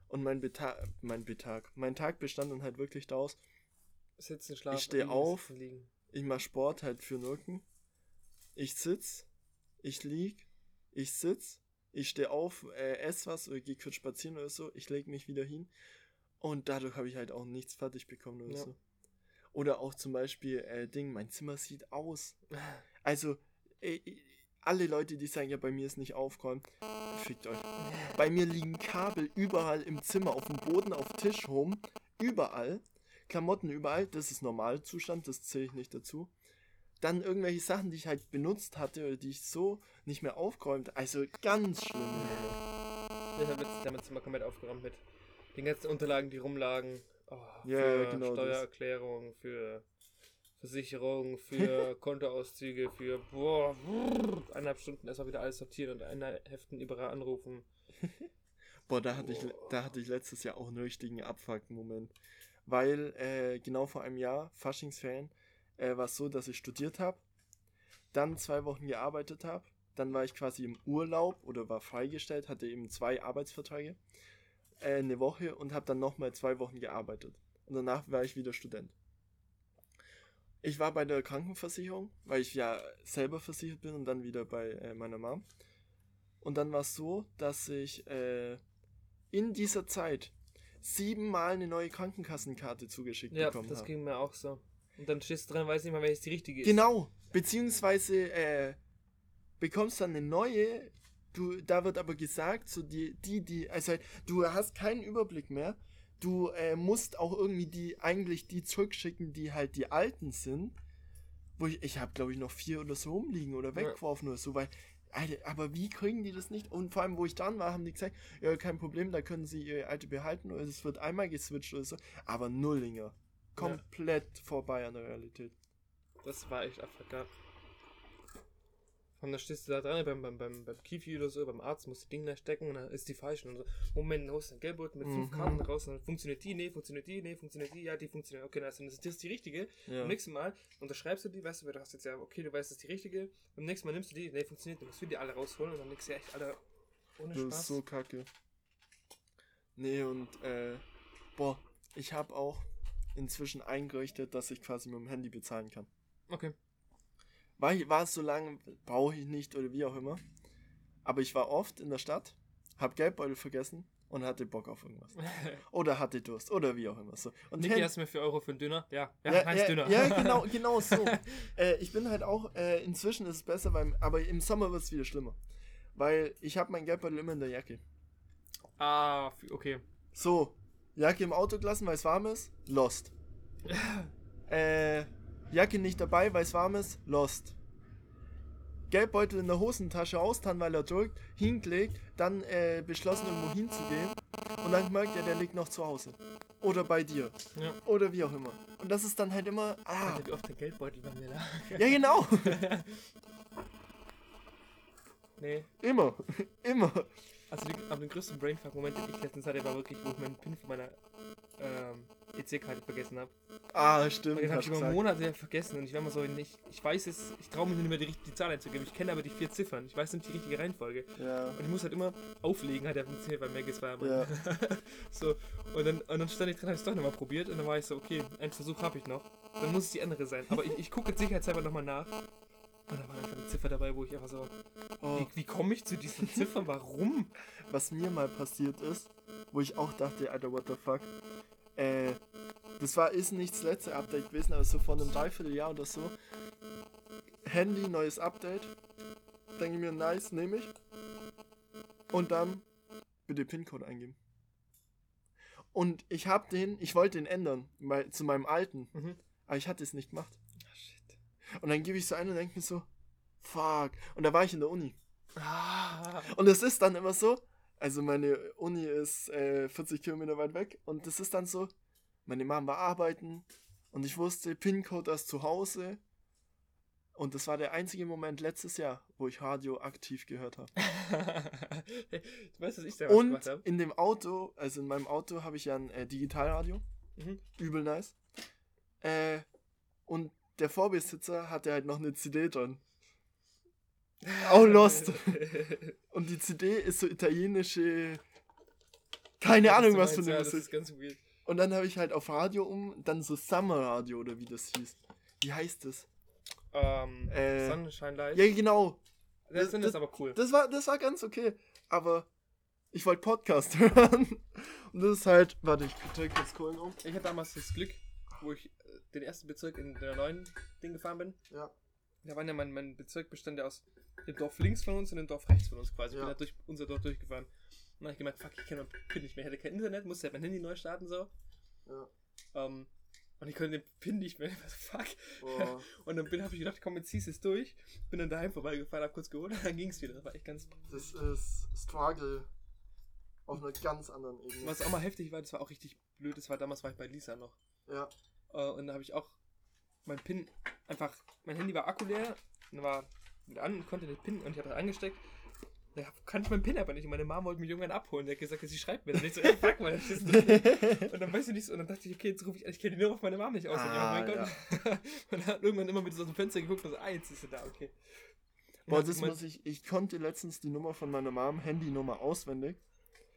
Und mein Tag bestand dann halt wirklich daraus, sitzen, schlafen, ich stehe auf, liegen. Ich mache Sport halt für den Rücken, ich sitz, ich lieg, ich sitz, ich stehe auf, esse was oder gehe kurz spazieren oder so, ich lege mich wieder hin. Und dadurch habe ich halt auch nichts fertig bekommen oder so. Oder auch zum Beispiel, mein Zimmer sieht aus. Also, alle Leute, die sagen, ja, bei mir ist nicht aufgeräumt, fickt euch. Bei mir liegen Kabel überall im Zimmer, auf dem Boden, auf dem Tisch rum, überall. Klamotten überall, das ist Normalzustand, das zähle ich nicht dazu. Dann irgendwelche Sachen, die ich halt benutzt hatte oder die ich so nicht mehr aufgeräumt, also ganz schlimm. Ich habe jetzt mein Zimmer komplett aufgeräumt mit den ganzen Unterlagen, die rumlagen, für Steuererklärung, das. Für Versicherung, für Kontoauszüge, für 1,5 Stunden erstmal wieder alles sortieren und Heften überall anrufen. Da hatte ich letztes Jahr auch einen richtigen Abfuck-Moment, weil genau vor einem Jahr, Faschingsferien, war es so, dass ich studiert habe, dann 2 Wochen gearbeitet habe, dann war ich quasi im Urlaub oder war freigestellt, hatte eben 2 Arbeitsverträge. Eine Woche und habe dann nochmal 2 Wochen gearbeitet. Und danach war ich wieder Student. Ich war bei der Krankenversicherung, weil ich ja selber versichert bin und dann wieder bei meiner Mom. Und dann war es so, dass ich in dieser Zeit 7-mal eine neue Krankenkassenkarte zugeschickt bekommen habe. Ja, das ging mir auch so. Und dann stehst du dran, weiß nicht mal, welches die richtige ist. Genau, beziehungsweise bekommst dann eine neue. Da wird aber gesagt, so also halt, du hast keinen Überblick mehr, du musst auch irgendwie die zurückschicken, die halt die alten sind, wo ich habe, glaube ich, noch 4 oder so rumliegen oder weggeworfen oder so, weil, Alter, aber wie kriegen die das nicht? Und vor allem, wo ich dran war, haben die gesagt, ja, kein Problem, da können sie ihre alte behalten oder es wird einmal geswitcht oder so, aber Nullinger, komplett vorbei an der Realität. Das war echt abfuck. Und dann stehst du da dran, beim Kifi oder so, beim Arzt, musst du die Dinge da stecken und dann ist die falsch. Und so, Moment, dann holst du einen Geldbeutel mit 5 Karten raus und dann funktioniert die, okay, dann ist das die richtige. Ja. Am nächsten Mal unterschreibst du die, weißt du, du hast jetzt ja, okay, du weißt, das ist die richtige. Am nächsten Mal nimmst du die, funktioniert, du musst wieder die alle rausholen und dann legst du ja echt alle ohne Spaß. Das ist so kacke. Nee, und ich habe auch inzwischen eingerichtet, dass ich quasi mit dem Handy bezahlen kann. Okay. War es so lange, brauche ich nicht oder wie auch immer. Aber ich war oft in der Stadt, habe Geldbeutel vergessen und hatte Bock auf irgendwas. Oder hatte Durst oder wie auch immer. So. Und Niki, hast du mir 4 Euro für einen Döner? Ja, heißt Döner. Ja, genau so. Ich bin halt auch, inzwischen ist es besser, aber im Sommer wird es wieder schlimmer. Weil ich habe mein Geldbeutel immer in der Jacke. Ah, okay. So, Jacke im Auto gelassen, weil es warm ist, lost. Jacke nicht dabei, weil es warm ist, lost. Geldbeutel in der Hosentasche austan, weil er drückt, hingelegt, dann beschlossen irgendwo hinzugehen und dann merkt er, der liegt noch zu Hause. Oder bei dir. Ja. Oder wie auch immer. Und das ist dann halt immer, wie oft der Geldbeutel bei mir lag. Ja, genau. Nee. Immer. Also den größten Brainfuck-Moment, den ich letztens hatte, war wirklich, wo ich meinen PIN von meiner EC-Karte vergessen habe. Ah, stimmt. Den habe ich über Monate vergessen und ich war immer so, ich weiß jetzt, ich traue mich nicht mehr die Zahl einzugeben, ich kenne aber die 4 Ziffern, ich weiß nicht die richtige Reihenfolge. Ja. Und ich muss halt immer auflegen, hat er funktioniert, weil Maggis war ja. So, und dann stand ich drin, habe ich es doch nochmal probiert und dann war ich so, okay, einen Versuch habe ich noch, dann muss es die andere sein. Aber ich gucke jetzt sicherheitshalber nochmal nach. Und da war einfach eine Ziffer dabei, wo ich einfach so, wie komme ich zu diesen Ziffern, warum? Was mir mal passiert ist, wo ich auch dachte, Alter, what the fuck. Das ist nicht das letzte Update gewesen, aber so vor einem Dreivierteljahr oder so. Handy, neues Update. Denke mir, nice, nehme ich. Und dann bitte PIN-Code eingeben. Und ich wollte den ändern, zu meinem alten. Mhm. Aber ich hatte es nicht gemacht. Und dann gebe ich so ein und denke mir so, fuck. Und da war ich in der Uni. Und es ist dann immer so, also meine Uni ist 40 Kilometer weit weg. Und das ist dann so, meine Mom war arbeiten und ich wusste, PIN-Code ist zu Hause. Und das war der einzige Moment letztes Jahr, wo ich Radio aktiv gehört habe. Du weißt, was ich da gemacht habe? Und in dem Auto, also in meinem Auto habe ich ja ein Digitalradio. Mhm. Übel nice. Und der Vorbesitzer hatte halt noch eine CD dran. Auch lost. Und die CD ist so italienische... Keine Ahnung, was für eine Musik. Das ist ganz weird. Und dann habe ich halt auf Radio dann so Summer Radio oder wie das hieß. Wie heißt das? Sunshine Light. Ja, genau. Das finde ich aber cool. Das war ganz okay. Aber ich wollte Podcast hören. Und das ist halt... Warte, ich drücke jetzt Kohlen um. Ich hatte damals das Glück, wo ich den ersten Bezirk in der neuen Ding gefahren bin. Ja. Da war ja mein Bezirk bestand ja aus dem Dorf links von uns und dem Dorf rechts von uns quasi. Ich bin halt durch unser Dorf durchgefahren. Und dann habe ich gemerkt, fuck, ich kann mein PIN nicht mehr. Ich hatte kein Internet, musste halt mein Handy neu starten, so. Ja. Und ich konnte den PIN nicht mehr. Ich war so, fuck. Oh. Und dann habe ich gedacht, komm, jetzt ziehst du es durch. Bin dann daheim vorbeigefahren, hab kurz geholt und dann ging es wieder. Das war echt ganz... Das ist Struggle auf einer ganz anderen Ebene. Was auch mal heftig war, das war auch richtig blöd. Das war damals, war ich bei Lisa noch. Ja. Und da habe ich auch mein PIN einfach, mein Handy war Akku leer, war an und konnte nicht PIN und ich habe das angesteckt. Da kann ich meinen PIN aber nicht. Und meine Mama wollte mich irgendwann abholen. Der hat gesagt, sie schreibt mir dann nicht so, ey, fuck mal, das ist das. Und dann weiß ich nicht so. Und dann dachte ich, okay, jetzt rufe ich kenne die Nummer auf meine Mama nicht aus. Und ja, mein Gott. Und dann hat irgendwann immer mit so aus dem Fenster geguckt und so, jetzt ist sie da, okay. Und boah, das muss ich konnte letztens die Nummer von meiner Mom, Handynummer auswendig.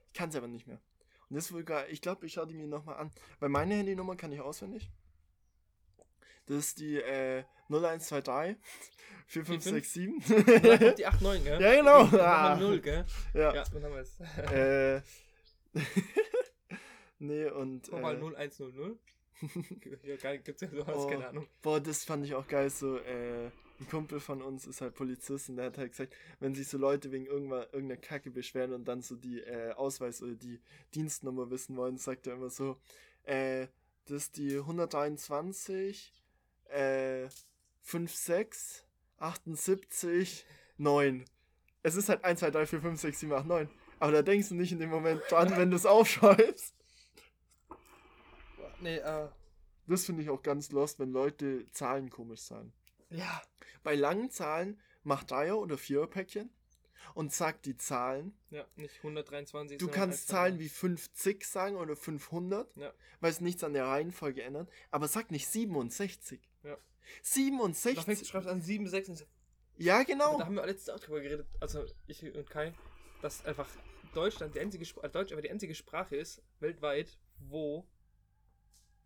Ich kann sie aber nicht mehr. Und das ist wohl geil. Ich glaube, ich schaue die mir nochmal an. Weil meine Handynummer kann ich auswendig. Das ist die 0123 4567. Ja, kommt die 89, gell? Ja, genau. Dann haben wir 0, gell? Ja, dann haben wir es. Nee, und... Guck mal, 0100. Gibt's ja sowas, keine Ahnung. Boah, das fand ich auch geil, so, ein Kumpel von uns ist halt Polizist und der hat halt gesagt, wenn sich so Leute wegen irgendeiner Kacke beschweren und dann so die Ausweis oder die Dienstnummer wissen wollen, sagt er immer so, das ist die 123 56 78 9. Es ist halt 1, 2, 3, 4, 5, 6, 7, 8, 9. Aber da denkst du nicht in dem Moment dran, wenn du es aufschreibst. Nee, Das finde ich auch ganz lost, wenn Leute Zahlen komisch sagen. Ja. Bei langen Zahlen macht 3er- oder 4er-Päckchen und sagt die Zahlen. Ja, nicht 123. Du kannst Zahlen wie 50 sagen oder 500, ja, weil es nichts an der Reihenfolge ändert, aber sag nicht 67. Ja. 67. Du schreibst an 67. Ja, genau. Aber da haben wir letztens auch drüber geredet, also ich und Kai, dass einfach Deutschland die einzige Deutsch aber die einzige Sprache ist weltweit, wo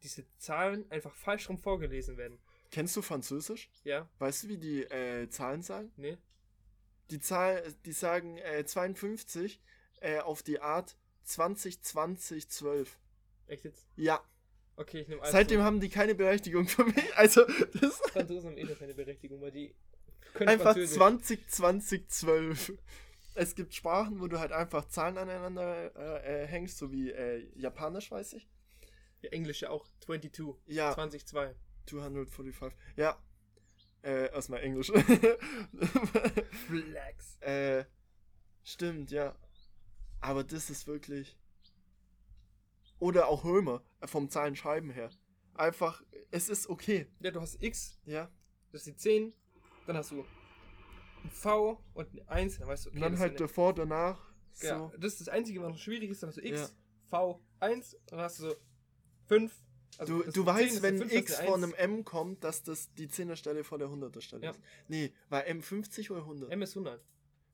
diese Zahlen einfach falsch rum vorgelesen werden. Kennst du Französisch? Ja. Weißt du, wie die Zahlen sagen? Nee. Die sagen 52 auf die Art 20, 20, 12. Echt jetzt? Ja. Okay, ich nehme alles. Seitdem haben die keine Berechtigung für mich. Also, das Franzosen haben eh noch keine Berechtigung, weil die können einfach 20, 20, 12. Es gibt Sprachen, wo du halt einfach Zahlen aneinander hängst, so wie Japanisch, weiß ich. Ja, Englisch ja auch. 22. Ja. 20, 2. 245. Ja. Erstmal Englisch. Flex. Stimmt, ja. Aber das ist wirklich... Oder auch Römer, vom Zahlenschreiben her. Einfach, es ist okay. Ja, du hast X. Ja. Das ist die 10. Dann hast du ein V und eine 1. Dann weißt du, okay, und dann halt davor, danach. So. Ja, das ist das Einzige, was noch schwierig ist. Dann hast du X, ja, V, 1. Dann hast du so 5. Also du weißt, 10, wenn 5, X vor einem M kommt, dass das die 10er Stelle vor der 100er Stelle ist. Nee, war M 50 oder 100? M ist 100.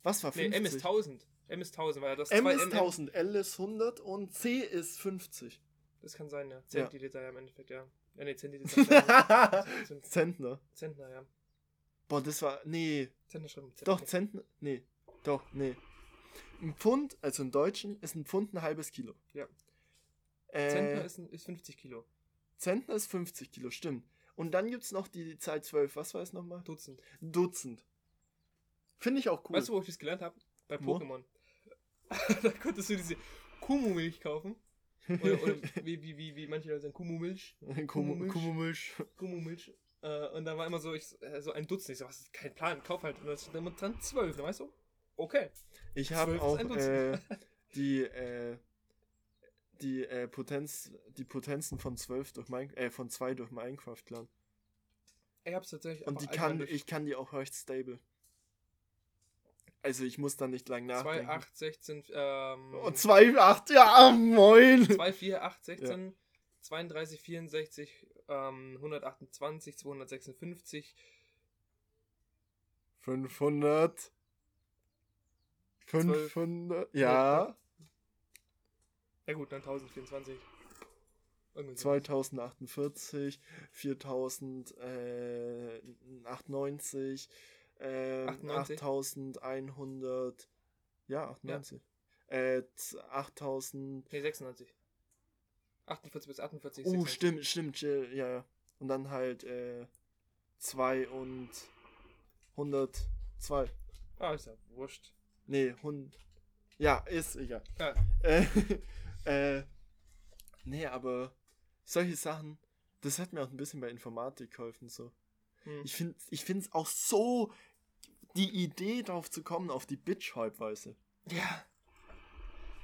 Was war 50? Nee, M ist 1000. M ist 1000, weil das M zwei ist 1000, M. L ist 100 und C ist 50. Das kann sein, ja. Zentiliter, ja, im Endeffekt, ja. Ja, nee, Zentiliter. Zentner. Zentner, ja. Boah, das war, nee. Zentner schreiben. Doch, Zentner, nee. Doch, nee. Ein Pfund, also im Deutschen, ist ein Pfund ein halbes Kilo. Ja. Zentner ist 50 Kilo. Zentner ist 50 Kilo, stimmt. Und dann gibt's noch die Zahl 12, was war es nochmal? Dutzend. Dutzend. Finde ich auch cool. Weißt du, wo ich das gelernt habe? Bei Pokémon. Da konntest du diese Kumu-Milch kaufen. Oder wie manche Leute sagen, Kumu-Milch. Kumu-Milch. Kumu-Milch. Und da war immer so, so ein Dutzend. Ich so, was ist kein Plan, kauf halt. Und da stand immer dran 12, weißt du? Okay. Ich habe auch die Potenzen von 12 durch von 2 durch Minecraft lernen. Ich hab's tatsächlich. Und ich kann die auch recht stable. Also ich muss da nicht lang nachdenken. 2, 8, 16, und 2, 8, ja, moin! 2, 4, 8, 16, ja. 32, 64, 128, 256, 500, 12, 500, ja. Ja gut, dann 1024. Irgendwie 2048, 4098, 8100, ja, 98. Ja. 8000. Nee, 96. 48 bis 48. Oh, 96. Stimmt, ja, ja. Und dann halt 2 und 102. Ah, ist ja wurscht. Nee, 100. Ja, ist egal. Ja. Nee, aber solche Sachen, das hat mir auch ein bisschen bei Informatik geholfen, so. Hm. Ich finde es auch so, die Idee drauf zu kommen, auf die Bitch-Hype-Weise. Ja.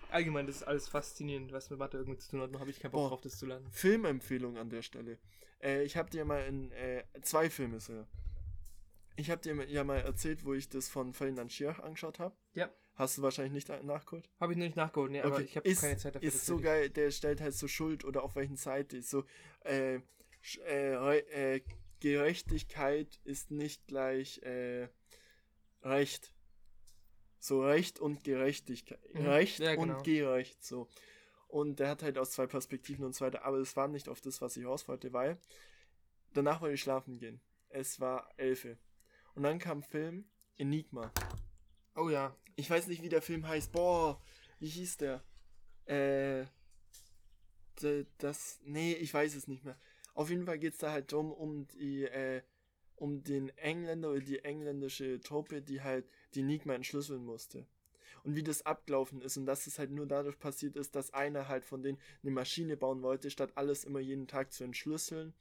Allgemein, das ist alles faszinierend, was mit Mathe irgendwie zu tun hat, nur habe ich keinen Bock drauf, das zu lernen. Filmempfehlung an der Stelle. Ich habe dir mal zwei Filme sogar. Ich habe dir ja mal erzählt, wo ich das von Ferdinand Schirach angeschaut habe. Ja. Hast du wahrscheinlich nicht nachgeholt? Habe ich noch nicht nachgeholt, ne, okay. Aber ich habe keine Zeit dafür. Ist so geil, der stellt halt so Schuld oder auf welchen Seite ist so, Gerechtigkeit ist nicht gleich, Recht. So Recht und Gerechtigkeit. Mhm. Recht, ja, genau. Und gerecht, so. Und der hat halt aus zwei Perspektiven und so weiter, aber es war nicht auf das, was ich raus wollte, weil danach wollte ich schlafen gehen. Es war 11. Und dann kam Film Enigma. Oh ja. Ich weiß nicht, wie der Film heißt. Boah, wie hieß der? Nee, ich weiß es nicht mehr. Auf jeden Fall geht es da halt drum, um den Engländer oder die engländische Truppe, die halt die Enigma entschlüsseln musste. Und wie das abgelaufen ist und dass es halt nur dadurch passiert ist, dass einer halt von denen eine Maschine bauen wollte, statt alles immer jeden Tag zu entschlüsseln.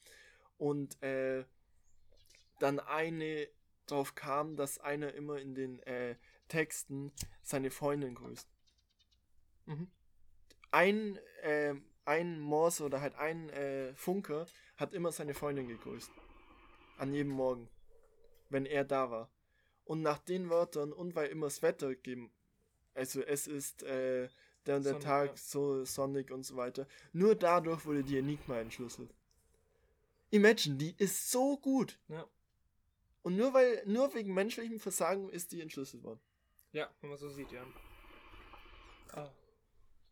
Und dann eine drauf kam, dass einer immer in den Texten seine Freundin grüßt. Mhm. Ein Morse oder halt ein Funke hat immer seine Freundin gegrüßt. An jedem Morgen. Wenn er da war. und nach den Wörtern und weil immer das Wetter geben, also es ist der und der Sonic, Tag, ja, so sonnig und so weiter, nur dadurch wurde die Enigma entschlüsselt. Imagine, die ist so gut. Ja. Und nur wegen menschlichem Versagen ist die entschlüsselt worden. Ja, wenn man so sieht, ja. Ah.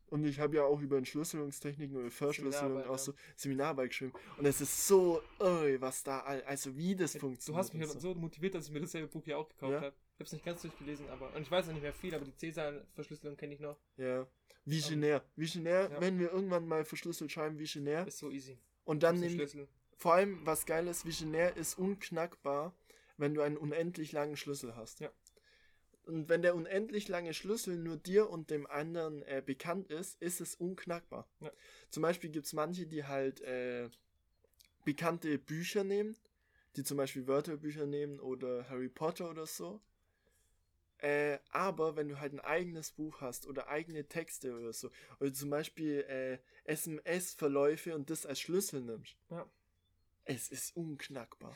Und ich habe ja auch über Entschlüsselungstechniken oder Verschlüsselung auch so Seminararbeit geschrieben. Und es ist so irre, was da, also wie das funktioniert. Du hast mich so motiviert, dass ich mir dasselbe Buch hier auch gekauft habe. Ich habe es nicht ganz durchgelesen, aber, und ich weiß auch nicht mehr viel, aber die Cäsar-Verschlüsselung kenne ich noch. Ja, visionär. Visionär, ja. Wenn wir irgendwann mal verschlüsselt schreiben, visionär. Ist so easy. Und dann nehmen, vor allem, was geil ist, visionär ist unknackbar, wenn du einen unendlich langen Schlüssel hast. Ja. Und wenn der unendlich lange Schlüssel nur dir und dem anderen bekannt ist, ist es unknackbar. Ja. Zum Beispiel gibt es manche, die halt bekannte Bücher nehmen, die zum Beispiel Wörterbücher nehmen oder Harry Potter oder so. Aber wenn du halt ein eigenes Buch hast oder eigene Texte oder so, oder zum Beispiel SMS-Verläufe und das als Schlüssel nimmst, ja, es ist unknackbar.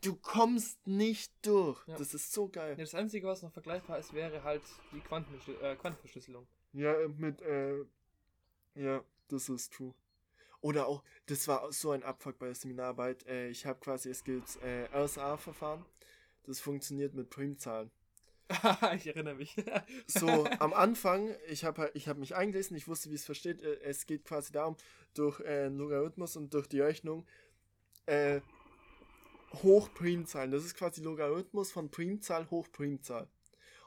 Du kommst nicht durch. Ja. Das ist so geil. Ja, das Einzige, was noch vergleichbar ist, wäre halt die Quantenverschlüsselung. Ja, das ist true. Oder auch, das war so ein Abfuck bei der Seminararbeit. Ich habe quasi, es gibt RSA-Verfahren. Das funktioniert mit Primzahlen. Ich erinnere mich. So, am Anfang, ich hab mich eingelesen, ich wusste, wie es versteht. Es geht quasi darum, durch einen Logarithmus und durch die Rechnung Hochprimzahlen. Das ist quasi Logarithmus von Primzahl hoch Primzahl.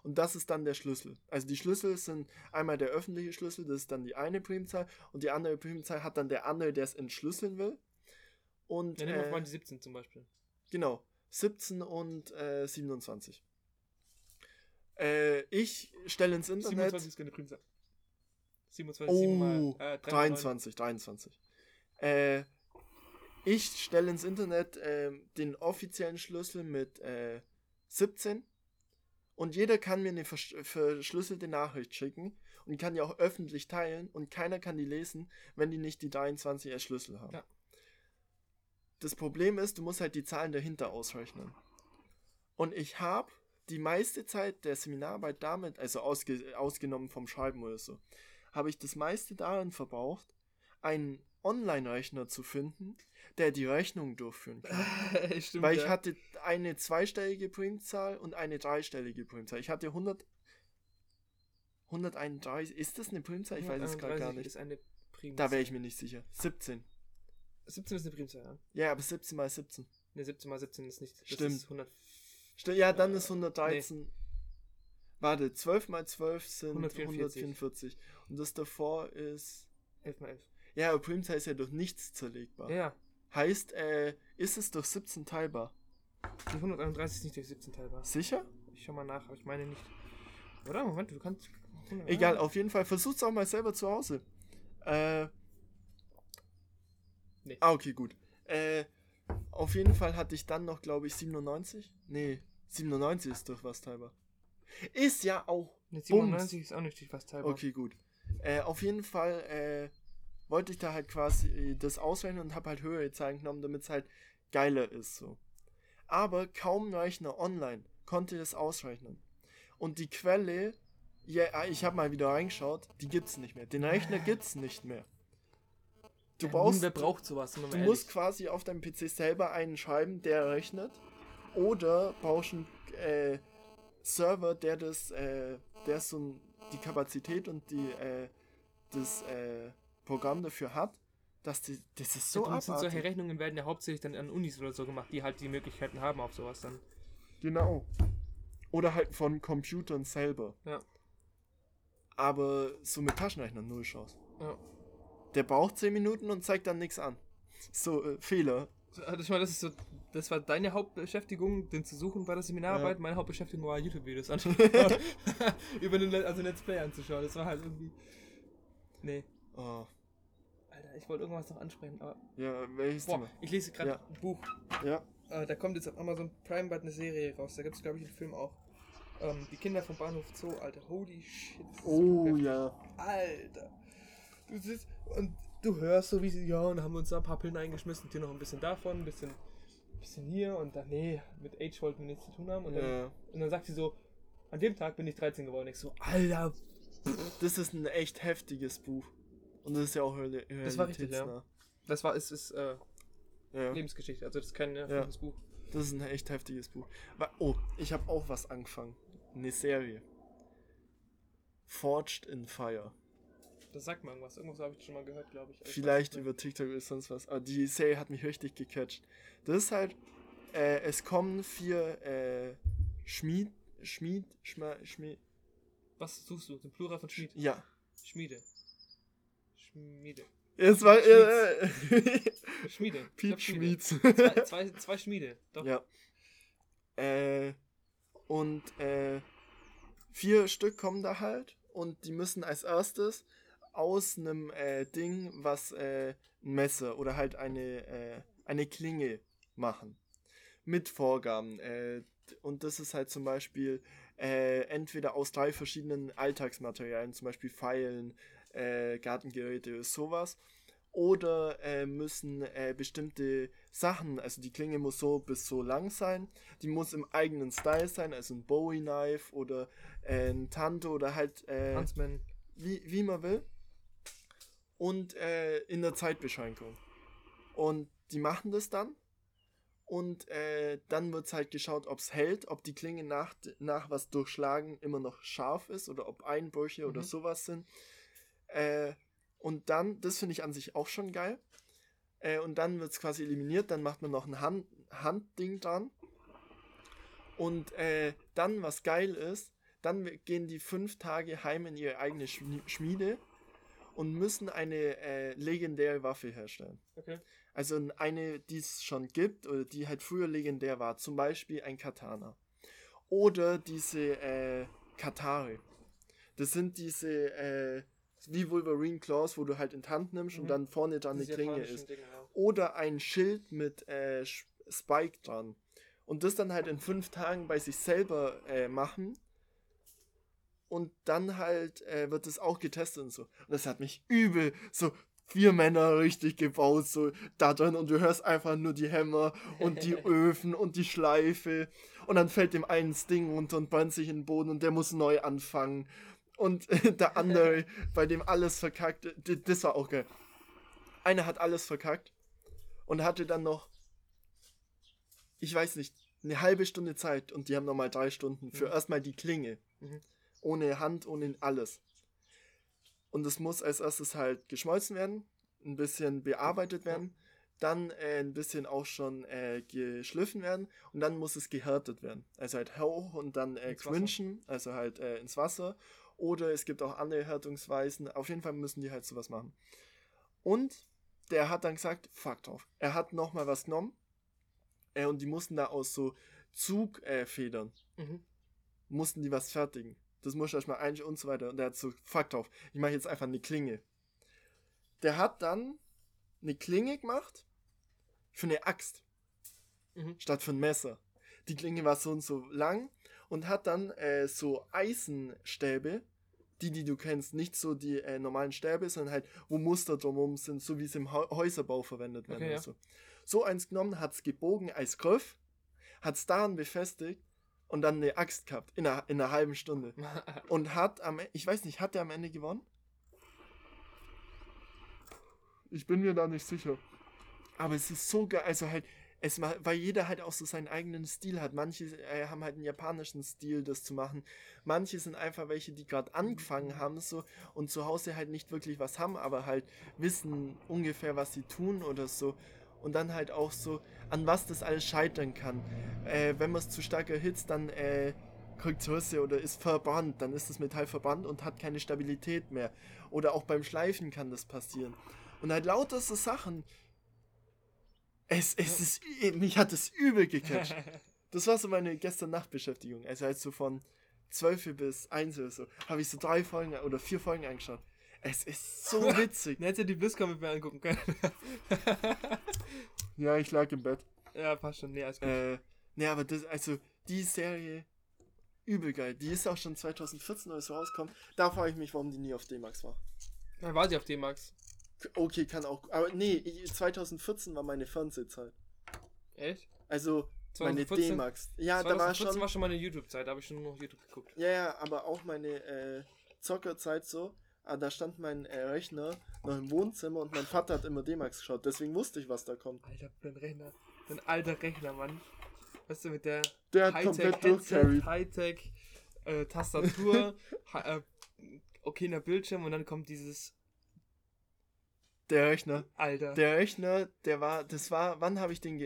Und das ist dann der Schlüssel. Also die Schlüssel sind einmal der öffentliche Schlüssel, das ist dann die eine Primzahl, und die andere Primzahl hat dann der andere, der es entschlüsseln will. Und nehmen wir mal die 17 zum Beispiel. Genau, 17 und 27. Ich stelle ins Internet... 27 ist keine Primzahl. 27 ist 7 mal... 23. Ich stelle ins Internet den offiziellen Schlüssel mit 17 und jeder kann mir eine verschlüsselte Nachricht schicken und kann die auch öffentlich teilen und keiner kann die lesen, wenn die nicht die 23 als Schlüssel haben. Ja. Das Problem ist, du musst halt die Zahlen dahinter ausrechnen. Und ich habe die meiste Zeit der Seminararbeit damit, also ausgenommen vom Schreiben oder so, habe ich das meiste daran verbraucht, einen Online-Rechner zu finden, der die Rechnung durchführen kann. Stimmt, weil ich hatte eine zweistellige Primzahl und eine dreistellige Primzahl. Ich hatte 100... 131... Ist das eine Primzahl? Ich weiß es gerade gar nicht. Ist eine Primzahl. Da wäre ich mir nicht sicher. 17. 17 ist eine Primzahl, ja? Ja, aber 17 mal 17. Ne, 17 mal 17 ist nicht... Das stimmt. Ist 100, ja, dann ist 113... Nee. Warte, 12 mal 12 sind 144. Und das davor ist... 11 mal 11. Ja, aber Primzahl ist ja durch nichts zerlegbar. Ja. Heißt, ist es durch 17 teilbar? 131 ist nicht durch 17 teilbar. Sicher? Ich schau mal nach, aber ich meine nicht. Oder? Moment, du kannst... Egal, auf jeden Fall. Versuch's auch mal selber zu Hause. Nee. Ah, okay, gut. Auf jeden Fall hatte ich dann noch, glaube ich, 97? Nee, 97 ist durch was teilbar. Ist ja auch... Nee, 97 ist auch nicht durch was teilbar. Okay, gut. Auf jeden Fall, wollte ich da halt quasi das ausrechnen und habe halt höhere Zahlen genommen, damit es halt geiler ist, so. Aber kaum Rechner online konnte das ausrechnen. Und die Quelle, ja, ich habe mal wieder reingeschaut, die gibt's nicht mehr. Den Rechner gibt's nicht mehr. Du brauchst, wer braucht sowas? Du musst quasi auf deinem PC selber einen schreiben, der rechnet, oder brauchst einen Server, der das, der so die Kapazität und die Programm dafür hat, dass die, das ist so abartig. Solche Rechnungen werden ja hauptsächlich dann an Unis oder so gemacht, die halt die Möglichkeiten haben auf sowas dann. Genau. Oder halt von Computern selber. Ja. Aber so mit Taschenrechner null Chance. Ja. Der braucht 10 Minuten und zeigt dann nichts an. So, Fehler. Also ich meine, das ist so, das war deine Hauptbeschäftigung, den zu suchen bei der Seminararbeit. Ja. Meine Hauptbeschäftigung war YouTube-Videos anschauen. Über den Let's Play anzuschauen. Das war halt irgendwie... Nee. Oh. Alter, ich wollte irgendwas noch ansprechen, aber... Ja, welches Thema? Ich lese gerade ein Buch. Ja. Da kommt jetzt auf Amazon Prime bald eine Serie raus. Da gibt es, glaube ich, einen Film auch. Die Kinder vom Bahnhof Zoo, Alter. Holy shit. Oh, ja. Alter. Du sitzt und du hörst so, wie sie... Ja, und haben uns da ein paar Pillen eingeschmissen. Dir noch ein bisschen davon, ein bisschen bisschen hier und dann, nee, mit Age wollten wir nichts zu tun haben. Und, dann sagt sie so, an dem Tag bin ich 13 geworden. Ich so, Alter, das ist ein echt heftiges Buch. Und das ist ja auch Realitätsnah. Das war richtig, ja. Das war, es ist Lebensgeschichte, also das ist kein erfundenes Buch. Das ist ein echt heftiges Buch. Oh, ich habe auch was angefangen. Eine Serie. Forged in Fire. Das sagt mir irgendwas. Irgendwas habe ich schon mal gehört, glaube ich. Vielleicht über TikTok oder sonst was. Aber die Serie hat mich richtig gecatcht. Das ist halt, es kommen 4 Schmied. Was suchst du? Den Plural von Schmied? Ja. Schmiede. Es war Schmiede. Piet Schmieds. Zwei Schmiede. Doch. Ja. Und 4 Stück kommen da halt und die müssen als erstes aus einem Ding, was ein Messer oder halt eine Klinge machen. Mit Vorgaben. Und das ist halt zum Beispiel entweder aus 3 verschiedenen Alltagsmaterialien, zum Beispiel Pfeilen, Gartengeräte, sowas. Oder müssen bestimmte Sachen, also die Klinge muss so bis so lang sein, die muss im eigenen Style sein, also ein Bowie-Knife oder ein Tanto oder halt Huntsman, wie man will. Und in der Zeitbeschränkung. Und die machen das dann. Und dann wird halt geschaut, ob es hält, ob die Klinge nach was durchschlagen immer noch scharf ist oder ob Einbrüche oder sowas sind. Und dann, das finde ich an sich auch schon geil, und dann wird es quasi eliminiert, dann macht man noch ein Handding dran. Und dann, was geil ist, dann gehen die 5 Tage heim in ihre eigene Schmiede und müssen eine legendäre Waffe herstellen. Okay. Also eine, die es schon gibt oder die halt früher legendär war, zum Beispiel ein Katana. Oder diese Katari. Das sind diese wie Wolverine Claws, wo du halt in die Hand nimmst und dann vorne dran eine Klinge ist. Dinge, ja. Oder ein Schild mit Spike dran. Und das dann halt in 5 Tagen bei sich selber machen. Und dann halt wird das auch getestet und so. Und das hat mich übel, so 4 Männer richtig gebaut, so da drin, und du hörst einfach nur die Hämmer und die Öfen und die Schleife. Und dann fällt dem einen das Ding runter und brennt sich in den Boden und der muss neu anfangen. Und der andere, bei dem alles verkackt, das war auch geil. Einer hat alles verkackt und hatte dann noch, ich weiß nicht, eine halbe Stunde Zeit, und die haben nochmal 3 Stunden für erstmal die Klinge. Mhm. Ohne Hand, ohne alles. Und es muss als erstes halt geschmolzen werden, ein bisschen bearbeitet werden, dann ein bisschen auch schon geschliffen werden und dann muss es gehärtet werden. Also halt hoch und dann quenchen, also halt ins Wasser. Oder es gibt auch andere Härtungsweisen. Auf jeden Fall müssen die halt sowas machen. Und der hat dann gesagt, fuck drauf. Er hat nochmal was genommen. Und die mussten da aus so Zugfedern, mussten die was fertigen. Das muss ich erstmal einsch und so weiter. Und der hat so, fuck drauf, ich mache jetzt einfach eine Klinge. Der hat dann eine Klinge gemacht für eine Axt. Statt für ein Messer. Die Klinge war so und so lang. Und hat dann so Eisenstäbe, die du kennst, nicht so die normalen Stäbe, sondern halt, wo Muster drumherum sind, so wie es im Häuserbau verwendet werden. Okay, und so. Ja. So eins genommen, hat es gebogen als Griff, hat es daran befestigt und dann eine Axt gehabt, in einer halben Stunde. Und hat der am Ende gewonnen? Ich bin mir da nicht sicher. Aber es ist so geil, also halt, weil jeder halt auch so seinen eigenen Stil hat. Manche haben halt einen japanischen Stil, das zu machen. Manche sind einfach welche, die gerade angefangen haben so und zu Hause halt nicht wirklich was haben, aber halt wissen ungefähr, was sie tun oder so. Und dann halt auch so, an was das alles scheitern kann. Wenn man es zu stark erhitzt, dann kriegt es Risse oder ist verbrannt. Dann ist das Metall verbrannt und hat keine Stabilität mehr. Oder auch beim Schleifen kann das passieren. Und halt lauter so Sachen. Mich hat es übel gecatcht. Das war so meine gestern Nachtbeschäftigung. Also halt so von 12 bis 1 oder so, habe ich so 3 Folgen oder 4 Folgen angeschaut. Es ist so witzig. Hätte die BlizzCon mit mir angucken können. Ja, ich lag im Bett. Ja, passt schon. Nee, alles gut. Aber das, also die Serie, übel geil. Die ist auch schon 2014 oder so rausgekommen. Da frage ich mich, warum die nie auf D-Max war. Dann war sie auf D-Max. Okay, kann auch. Aber nee, 2014 war meine Fernsehzeit. Echt? Also 2014, meine D-Max. Ja, 2014 da war schon meine YouTube-Zeit, da habe ich schon nur noch YouTube geguckt. Ja, ja, aber auch meine Zockerzeit so. Da stand mein Rechner noch im Wohnzimmer und mein Vater hat immer D-Max geschaut, deswegen wusste ich, was da kommt. Alter, dein alter Rechner, Mann. Weißt du, mit der Hightech-Tastatur, okayer Bildschirm und dann kommt dieses... Der Rechner. Alter. Der Rechner, wann habe ich den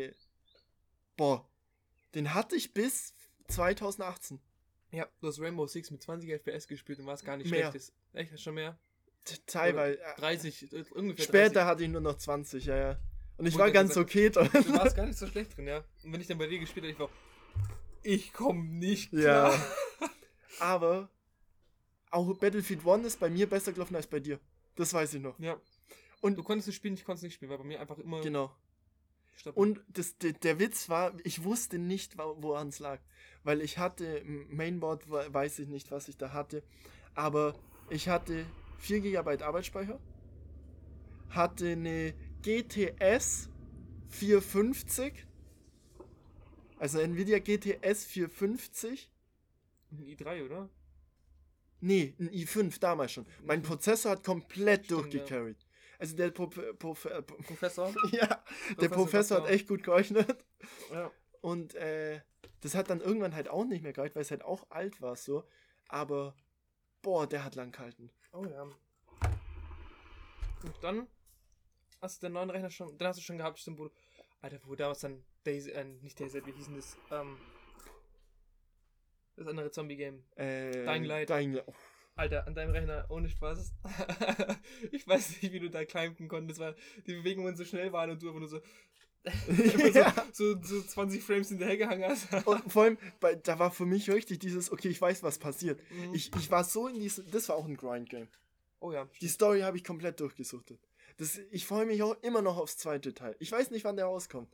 den hatte ich bis 2018. Ja, du hast Rainbow Six mit 20 FPS gespielt und war es gar nicht schlechtes. Echt, schon mehr? Teilweise. 30, ungefähr. Später 30. Hatte ich nur noch 20, ja, ja. Und ich war ganz okay drin. Du warst gar nicht so schlecht drin, ja. Und wenn ich dann bei dir gespielt habe, ich komme nicht klar. Ja. Aber auch Battlefield 1 ist bei mir besser gelaufen als bei dir. Das weiß ich noch. Ja. Und du konntest es spielen, ich konnte es nicht spielen, weil bei mir einfach immer... Genau. Stoppen. Und der Witz war, ich wusste nicht, woran es lag. Weil ich hatte, Mainboard weiß ich nicht, was ich da hatte, aber ich hatte 4 GB Arbeitsspeicher, hatte eine GTS 450, also Nvidia GTS 450. Ein i3, oder? Nee, ein i5 damals schon. Mein Prozessor hat komplett durchgecarried. Ja. Also der Professor? Ja, der Professor hat echt gut gerechnet. Ja. Und das hat dann irgendwann halt auch nicht mehr gereicht, weil es halt auch alt war so. Aber der hat lang gehalten. Oh ja. Und dann hast du den neuen Rechner schon, den hast du schon gehabt, stimmt, wo damals dann wie hieß denn das? Das andere Zombie-Game. Dying Light. Alter, an deinem Rechner, ohne Spaß. Ich weiß nicht, wie du da climben konntest, weil die Bewegungen so schnell waren und du aber nur so, so 20 Frames hinterhergehangen hast. Und vor allem, da war für mich richtig dieses, okay, ich weiß, was passiert. Mhm. Ich war so in diesem, das war auch ein Grind-Game. Oh ja. Die Story habe ich komplett durchgesuchtet. Ich freue mich auch immer noch aufs zweite Teil. Ich weiß nicht, wann der rauskommt.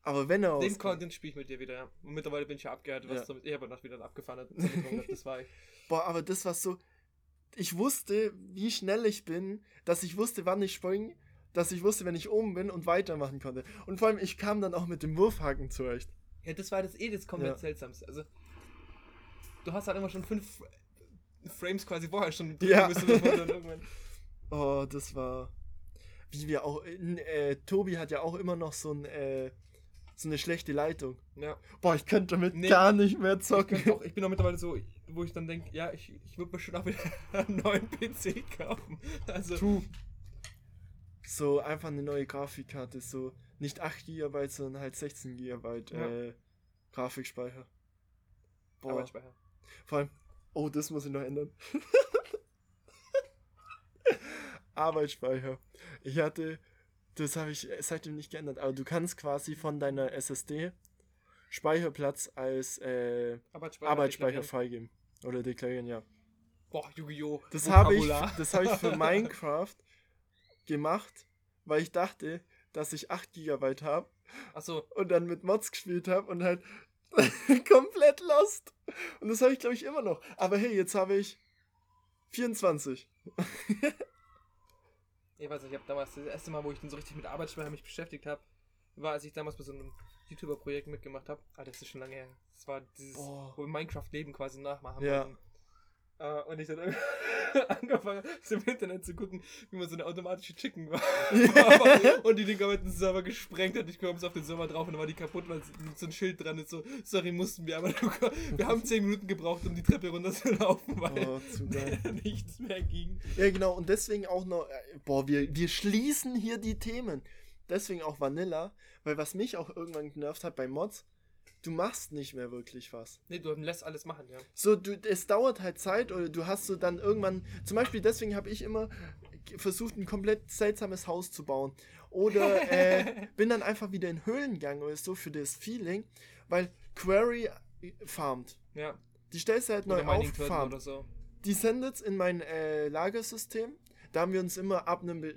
Aber wenn er rauskommt. Den spiele ich mit dir wieder, ja. Und mittlerweile bin ich ja abgehört, was damit ich aber noch wieder abgefahren hat. Das war ich. Aber das war so... Ich wusste, wie schnell ich bin, dass ich wusste, wann ich springe, dass ich wusste, wenn ich oben bin und weitermachen konnte. Und vor allem, ich kam dann auch mit dem Wurfhaken zurecht. Ja, das war das komplett Seltsamste. Also, du hast halt immer schon 5 Frames quasi vorher schon drücken müssen. Irgendwann. Das war... Wie wir auch... Tobi hat ja auch immer noch so eine schlechte Leitung. Ja. Ich könnte damit gar nicht mehr zocken. Ich bin doch mittlerweile so... Wo ich dann denke, ja, ich würde mir schon auch wieder einen neuen PC kaufen. Also true. So einfach eine neue Grafikkarte, so nicht 8 GB, sondern halt 16 GB Grafikspeicher. Arbeitsspeicher. Vor allem, das muss ich noch ändern. Arbeitsspeicher. Ich hatte, das habe ich seitdem nicht geändert, aber du kannst quasi von deiner SSD Speicherplatz als Arbeitsspeicher freigeben. Oder deklarieren, ja. Yu-Gi-Oh! Das habe ich, für Minecraft gemacht, weil ich dachte, dass ich 8 GB habe. Achso. Und dann mit Mods gespielt habe und halt komplett lost. Und das habe ich, glaube ich, immer noch. Aber hey, jetzt habe ich 24. Ich weiß nicht, ich habe damals das erste Mal, wo ich dann so richtig mit Arbeitsspeicher mich beschäftigt habe, war, als ich damals bei so einem YouTuber-Projekt mitgemacht habe. Das ist schon lange her. Das war dieses, wo wir Minecraft-Leben quasi nachmachen. Ja. Und ich dann angefangen habe, im Internet zu gucken, wie man so eine automatische Chicken war. Und die den kompletten Server gesprengt hat. Ich kam auf den Server drauf und dann war die kaputt, weil so ein Schild dran ist. So, sorry, mussten wir, aber wir haben 10 Minuten gebraucht, um die Treppe runterzulaufen, weil nichts mehr ging. Ja, genau. Und deswegen auch noch, wir schließen hier die Themen. Deswegen auch Vanilla, weil was mich auch irgendwann genervt hat bei Mods, du machst nicht mehr wirklich was. Nee, du lässt alles machen, ja. So, es dauert halt Zeit oder du hast so dann irgendwann, zum Beispiel deswegen habe ich immer versucht, ein komplett seltsames Haus zu bauen. Oder bin dann einfach wieder in Höhlen gegangen oder so für das Feeling, weil Quarry farmt. Ja. Die stellst du halt neu auf, farmt. So. Die sendet's in mein Lagersystem. Da haben wir uns immer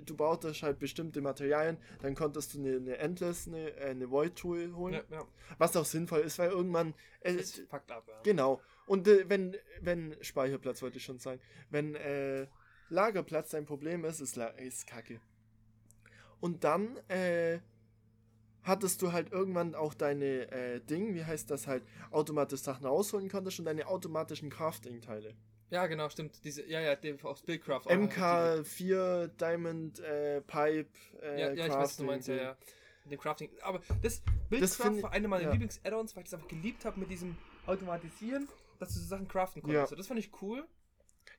du brauchtest halt bestimmte Materialien, dann konntest du eine Void-Tool holen. Ja. Was auch sinnvoll ist, weil irgendwann... Es packt ab, ja. Genau. Und wenn Speicherplatz, wollte ich schon sagen, wenn Lagerplatz dein Problem ist, ist Kacke. Und dann hattest du halt irgendwann auch deine automatisch Sachen rausholen konntest und deine automatischen Crafting-Teile. Ja, genau, stimmt. Aus Buildcraft. MK4, Diamond, Pipe, Crafting. Ja, ich weiß, was du meinst, ja. Dem Crafting. Aber das Buildcraft war eine meiner Lieblings-Add-ons, weil ich das einfach geliebt habe mit diesem Automatisieren, dass du so Sachen craften konntest. Ja. Das fand ich cool.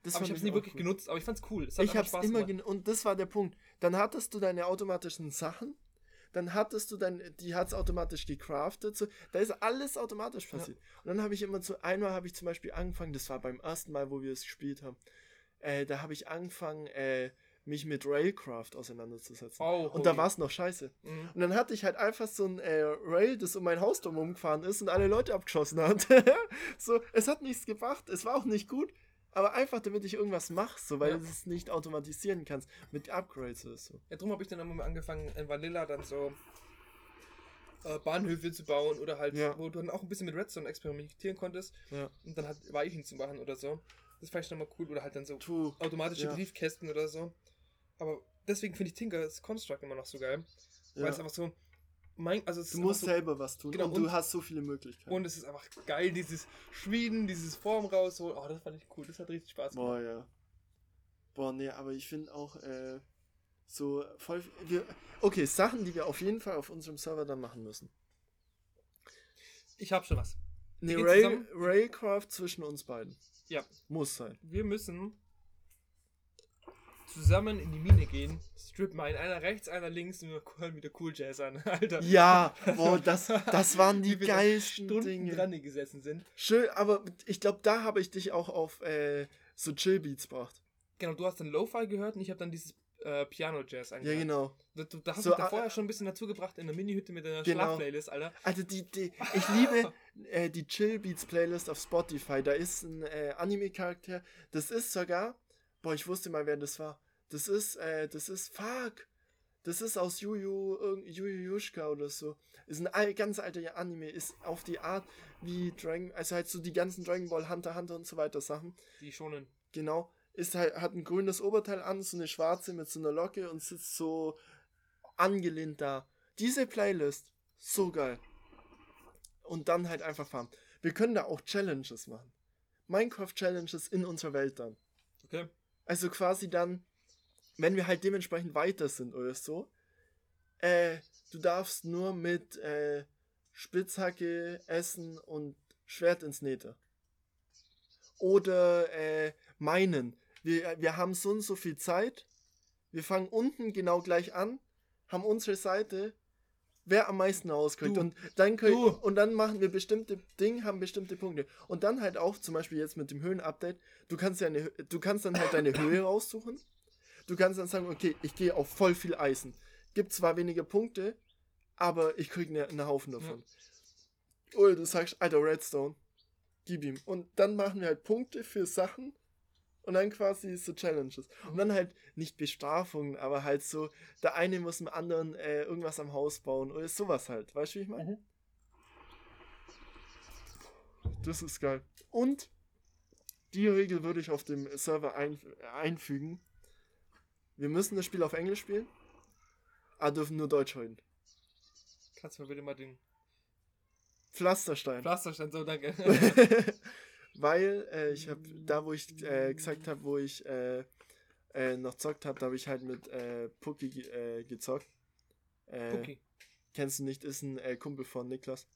Aber ich habe es nie wirklich genutzt, aber ich fand's cool. Ich habe es immer genutzt. Und das war der Punkt. Dann hattest du deine automatischen Sachen, dann hattest du die hat's automatisch gecraftet. So, da ist alles automatisch passiert. Ja. Und dann habe ich einmal habe ich zum Beispiel angefangen, das war beim ersten Mal, wo wir es gespielt haben, da habe ich angefangen, mich mit Railcraft auseinanderzusetzen. Oh, und da war es noch scheiße. Mhm. Und dann hatte ich halt einfach so ein Rail, das um mein Haus drum umgefahren ist und alle Leute abgeschossen hat. So, es hat nichts gebracht, es war auch nicht gut, aber einfach, damit ich irgendwas mache, so, weil du es nicht automatisieren kannst, mit Upgrades oder so. Ja, drum habe ich dann immer angefangen, in Vanilla dann so Bahnhöfe zu bauen oder halt, wo du dann auch ein bisschen mit Redstone experimentieren konntest und dann halt Weichen zu machen oder so. Das fand ich nochmal cool. Oder halt dann so automatische Briefkästen oder so. Aber deswegen finde ich Tinker's Construct immer noch so geil. Ja. Weil es einfach so... du musst so selber was tun, genau, und du hast so viele Möglichkeiten. Und es ist einfach geil, dieses Schmieden, dieses Form rausholen. Oh, das fand ich cool, das hat richtig Spaß gemacht. Aber ich finde auch Sachen, die wir auf jeden Fall auf unserem Server dann machen müssen. Ich hab schon was. Ne, Railcraft zwischen uns beiden. Ja. Muss sein. Wir müssen zusammen in die Mine gehen, Strip Mine, einer rechts, einer links, und wir hören wieder Cool Jazz an, Alter. Ja, boah, das waren die geilsten Dinge. Dran gesessen sind. Schön, aber ich glaube, da habe ich dich auch auf so Chill-Beats gebracht. Genau, du hast dann Lo-Fi gehört und ich habe dann dieses Piano-Jazz angehört. Ja, genau. Da hast du da vorher schon ein bisschen dazu gebracht in der Mini-Hütte mit deiner Schlaf-Playlist, Alter. Also ich liebe die Chill-Beats-Playlist auf Spotify. Da ist ein Anime-Charakter, das ist sogar... Boah, ich wusste mal, wer das war. Das ist aus Yu Yu Yushka oder so. Ist ein ganz alter Anime, ist auf die Art wie die ganzen Dragon Ball, Hunter, Hunter und so weiter Sachen. Die Shonen. Genau. Ist halt, hat ein grünes Oberteil an, so eine schwarze mit so einer Locke und sitzt so angelehnt da. Diese Playlist, so geil. Und dann halt einfach fahren. Wir können da auch Challenges machen. Minecraft-Challenges in unserer Welt dann. Okay. Also quasi dann, wenn wir halt dementsprechend weiter sind oder so, du darfst nur mit Spitzhacke essen und Schwert ins Nether. Oder meinen. Wir haben so und so viel Zeit, wir fangen unten genau gleich an, haben unsere Seite, wer am meisten rauskriegt. Und dann machen wir bestimmte Punkte. Und dann halt auch, zum Beispiel jetzt mit dem Höhenupdate, du kannst dann halt deine Höhe raussuchen. Du kannst dann sagen, okay, ich gehe auf voll viel Eisen. Gibt zwar weniger Punkte, aber ich kriege einen Haufen davon. Ja. Oder du sagst, Alter, Redstone, gib ihm. Und dann machen wir halt Punkte für Sachen und dann quasi so Challenges. Und dann halt nicht Bestrafungen, aber halt so, der eine muss dem anderen irgendwas am Haus bauen oder sowas halt. Weißt du, wie ich meine? Das ist geil. Und die Regel würde ich auf dem Server einfügen. Wir müssen das Spiel auf Englisch spielen, aber dürfen nur Deutsch reden. Kannst du mir bitte mal den... Pflasterstein, so, danke. Weil noch gezockt habe, da habe ich halt mit Pucki gezockt. Pucki. Kennst du nicht, ist ein Kumpel von Niklas.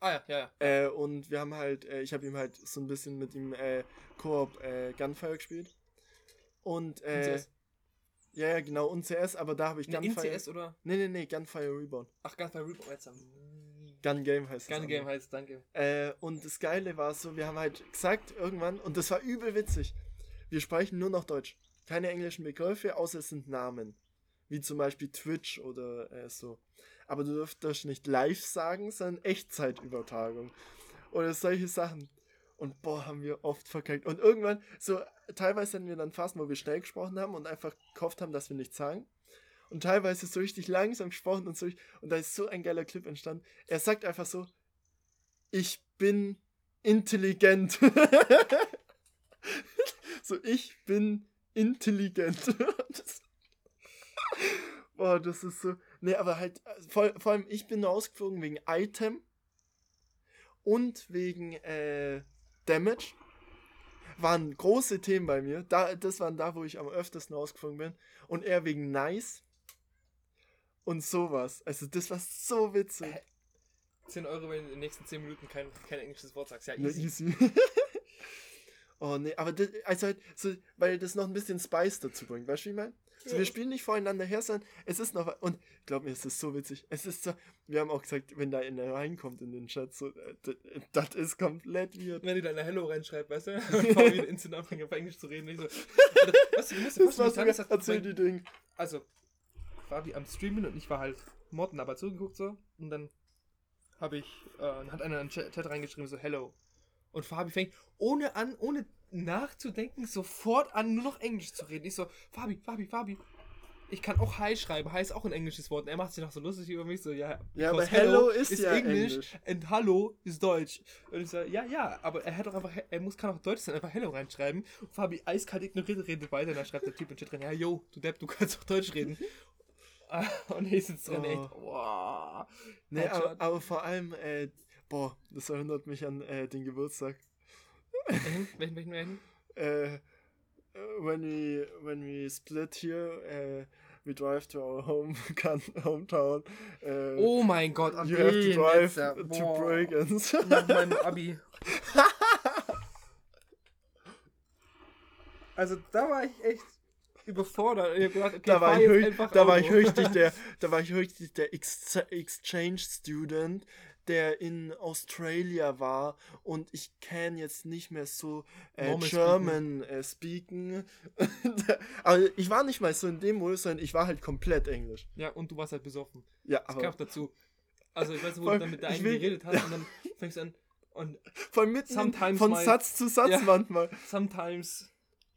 Ah ja. Und wir haben halt, ich habe ihm halt so ein bisschen mit ihm Koop Gunfire gespielt. Und ja, genau, und CS, aber da habe ich Gunfire. In CS oder? Nee, Gunfire Reborn. Ach, Gunfire Reborn, jetzt haben Gun Game heißt es. Gun Game heißt, danke. Und das Geile war so, wir haben halt gesagt irgendwann, und das war übel witzig, wir sprechen nur noch Deutsch. Keine englischen Begriffe, außer es sind Namen. Wie zum Beispiel Twitch oder so. Aber du dürftest nicht live sagen, sondern Echtzeitübertragung. Oder solche Sachen. Und boah, haben wir oft verkackt. Und irgendwann, so teilweise hatten wir dann Phasen, wo wir schnell gesprochen haben und einfach gehofft haben, dass wir nichts sagen. Und teilweise so richtig langsam gesprochen und so. Und da ist so ein geiler Clip entstanden. Er sagt einfach so, ich bin intelligent. Boah, das ist so. Nee, aber halt, vor allem, ich bin nur ausgeflogen wegen Item und wegen Damage. Waren große Themen bei mir. Das waren da, wo ich am öftesten ausgeflogen bin. Und eher wegen Nice und sowas. Also das war so witzig. 10 Euro, wenn du in den nächsten 10 Minuten kein englisches Wort sagst. Ja, easy. Oh, nee, aber das, also halt, so, weil das noch ein bisschen Spice dazu bringt, weißt du, wie ich meine? So, wir spielen nicht voreinander her, sondern es ist noch, und glaub mir, es ist so witzig, es ist so, wir haben auch gesagt, wenn da einer reinkommt in den Chat, so, das ist komplett weird. Wenn die da eine Hello reinschreibt, weißt du, bevor wir instant anfangen, auf Englisch zu reden, ich so, also, Fabi am Streamen und ich war halt Motten, aber zugeguckt so, und dann habe ich, hat einer in den Chat reingeschrieben, so, Hello. Und Fabi fängt ohne nachzudenken, sofort an, nur noch Englisch zu reden. Ich so, Fabi. Ich kann auch Hi schreiben. Hi ist auch ein englisches Wort. Und er macht sich noch so lustig über mich. So, ja, aber Hello ist ja Englisch. Und Hallo ist Deutsch. Und ich so, ja, aber er hat doch einfach, kann auch Deutsch sein, einfach Hello reinschreiben. Und Fabi eiskalt ignoriert, redet weiter. Und dann schreibt der Typ in den Chat rein, ja, yo, du Depp, du kannst auch Deutsch reden. Und ich sitze drin, echt, wow. Nee, aber vor allem, boah, das erinnert mich an den Geburtstag. Welchen? When we split here, we drive to our hometown. Oh mein Gott, you have to drive to Bregenz. Mit meinem Abi. Also da war ich echt überfordert. Ich hab gedacht, okay, da war ich höchstlich der Exchange Student, der in Australia war, und ich kann jetzt nicht mehr so German speaken. Aber ich war nicht mal so in dem Modus, sondern ich war halt komplett Englisch. Ja, und du warst halt besoffen. Ja, aber... Das gab dazu. Also ich weiß nicht, wo du dann mit der einen geredet hast, ja. Und dann fängst du an und... Von Satz zu Satz, ja, manchmal. Sometimes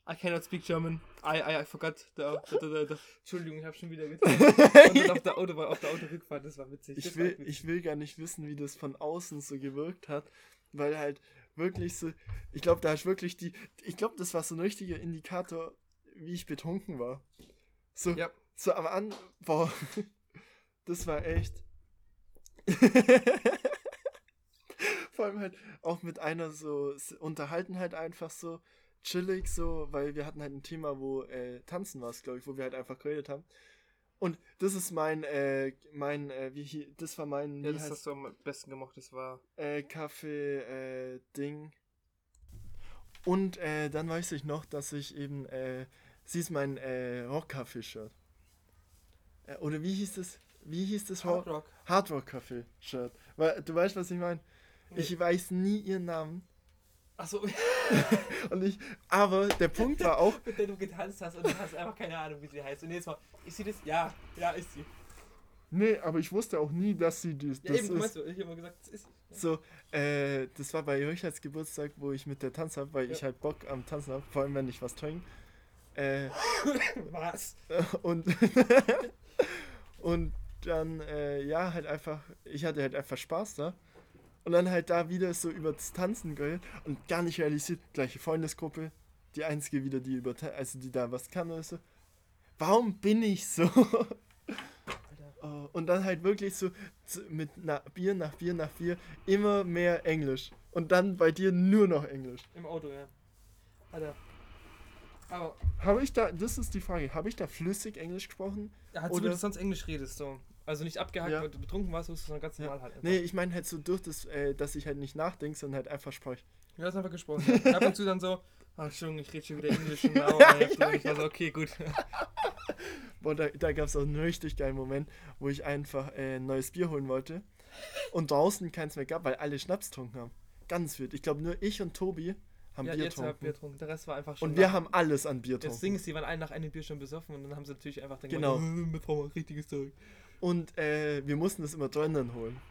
I cannot speak German. I forgot. Entschuldigung, ich habe schon wieder getan. Und auf der Autorückfahrt, das war witzig. Ich will gar nicht wissen, wie das von außen so gewirkt hat, weil halt wirklich so, ich glaube, da hast wirklich das war so ein richtiger Indikator, wie ich betrunken war. So, ja. So am Anfang, boah, das war echt. Vor allem halt auch mit einer so, unterhalten halt einfach so, chillig so, weil wir hatten halt ein Thema, wo Tanzen war es, glaube ich, wo wir halt einfach geredet haben. Und das ist das hast du am besten gemacht, das war... Kaffee, Ding. Und dann weiß ich noch, dass ich eben, sie ist mein Rock-Kaffee-Shirt. Oder wie hieß das? Hardrock. Hardrock-Kaffee-Shirt. Du weißt, was ich meine? Nee. Ich weiß nie ihren Namen. Achso. Aber der Punkt war auch... Mit der du getanzt hast und du hast einfach keine Ahnung, wie sie heißt. Und jetzt mal, ist sie das? Ja, ist sie. Nee, aber ich wusste auch nie, dass sie das ist. Ja eben, meinst du, ich habe immer gesagt, das ist sie. Ja. So, das war bei Richards Geburtstag, wo ich mit der Tanz habe, weil ich halt Bock am Tanzen habe, vor allem wenn ich was trinke. Was? Und dann, halt einfach, ich hatte halt einfach Spaß da. Und dann halt da wieder so über das Tanzen geredet und gar nicht realisiert, gleiche Freundesgruppe, die einzige wieder, die da was kann oder so. Warum bin ich so? Und dann halt wirklich so mit nach Bier, immer mehr Englisch. Und dann bei dir nur noch Englisch. Im Auto, ja. Alter. Aber... das ist die Frage, habe ich da flüssig Englisch gesprochen? Ja, oder du sonst Englisch redest, so. Also nicht abgehakt, weil du betrunken warst, musst du so ganz normal halt einfach. Nee, ich meine halt so durch das, dass ich halt nicht nachdenke, sondern halt einfach spreche. Ja, hast einfach gesprochen. Ab und zu dann so, Entschuldigung, ich rede schon wieder Englisch. Ich war so, okay, gut. Boah, da gab es auch einen richtig geilen Moment, wo ich einfach ein neues Bier holen wollte und draußen keins mehr gab, weil alle Schnaps getrunken haben. Ganz wild. Ich glaube, nur ich und Tobi haben Bier getrunken. Der Rest war einfach schon... Und wir haben alles an Bier getrunken. Das Ding ist, die waren alle nach einem Bier schon besoffen und dann haben sie natürlich einfach dann gesagt, wir brauchen ein richtiges Zeug. Und wir mussten das immer drinnen holen.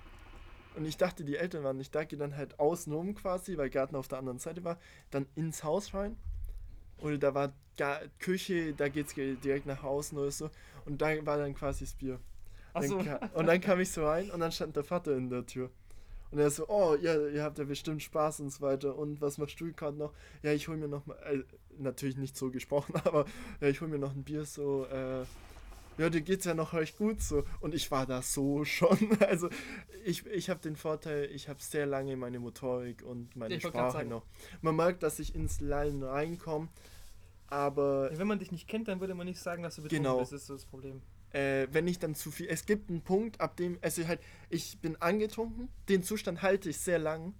Und ich dachte, die Eltern waren nicht da, gehe dann halt außenrum quasi, weil Garten auf der anderen Seite war, dann ins Haus rein. Oder da war Küche, da geht's direkt nach außen oder so. Und da war dann quasi das Bier. Und dann kam ich so rein und dann stand der Vater in der Tür. Und er so, oh, ihr habt ja bestimmt Spaß und so weiter. Und was machst du gerade noch? Ja, ich hol mir noch mal, natürlich nicht so gesprochen, aber ja, ich hol mir noch ein Bier so, ja, dir geht's ja noch recht gut so. Und ich war da so schon. Also ich habe den Vorteil, ich habe sehr lange meine Motorik und meine Sprache noch. Man merkt, dass ich ins Lallen reinkomme, aber... Ja, wenn man dich nicht kennt, dann würde man nicht sagen, dass du betrunken bist, ist so das Problem. Wenn ich dann zu viel... Es gibt einen Punkt, ab dem... Also halt, ich bin angetrunken, den Zustand halte ich sehr lang.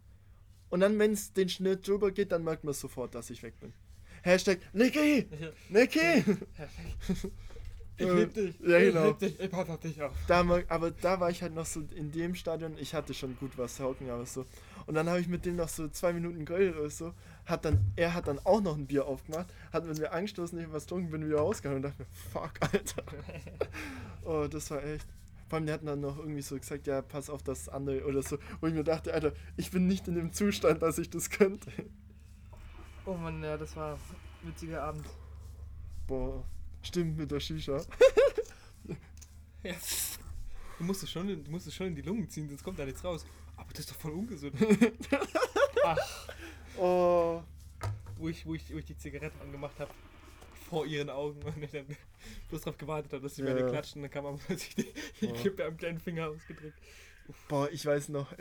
Und dann, wenn es den Schnitt drüber geht, dann merkt man sofort, dass ich weg bin. Hashtag Niki! Niki! Ich lieb dich! Ja, genau. Ich lieb dich, ich pass auf dich auf. Aber da war ich halt noch so in dem Stadion, ich hatte schon gut was hocken, aber so. Und dann habe ich mit dem noch so 2 Minuten Grill oder so. Er hat dann auch noch ein Bier aufgemacht, hat mit mir angestoßen, ich hab was getrunken, bin wieder rausgegangen und dachte mir, fuck, Alter. Oh, das war echt. Vor allem, die hatten dann noch irgendwie so gesagt, ja, pass auf das andere oder so. Wo ich mir dachte, Alter, ich bin nicht in dem Zustand, dass ich das könnte. Oh Mann, ja, das war ein witziger Abend. Boah, stimmt mit der Shisha. Ja. Du musst es schon in die Lungen ziehen, sonst kommt da nichts raus. Aber das ist doch voll ungesund. Ach. Oh. Wo ich die Zigarette angemacht habe. Vor ihren Augen, und ich dann bloß drauf gewartet habe, dass die beide klatschen, dann kam man plötzlich die Kippe am kleinen Finger ausgedrückt. Boah, ich weiß noch,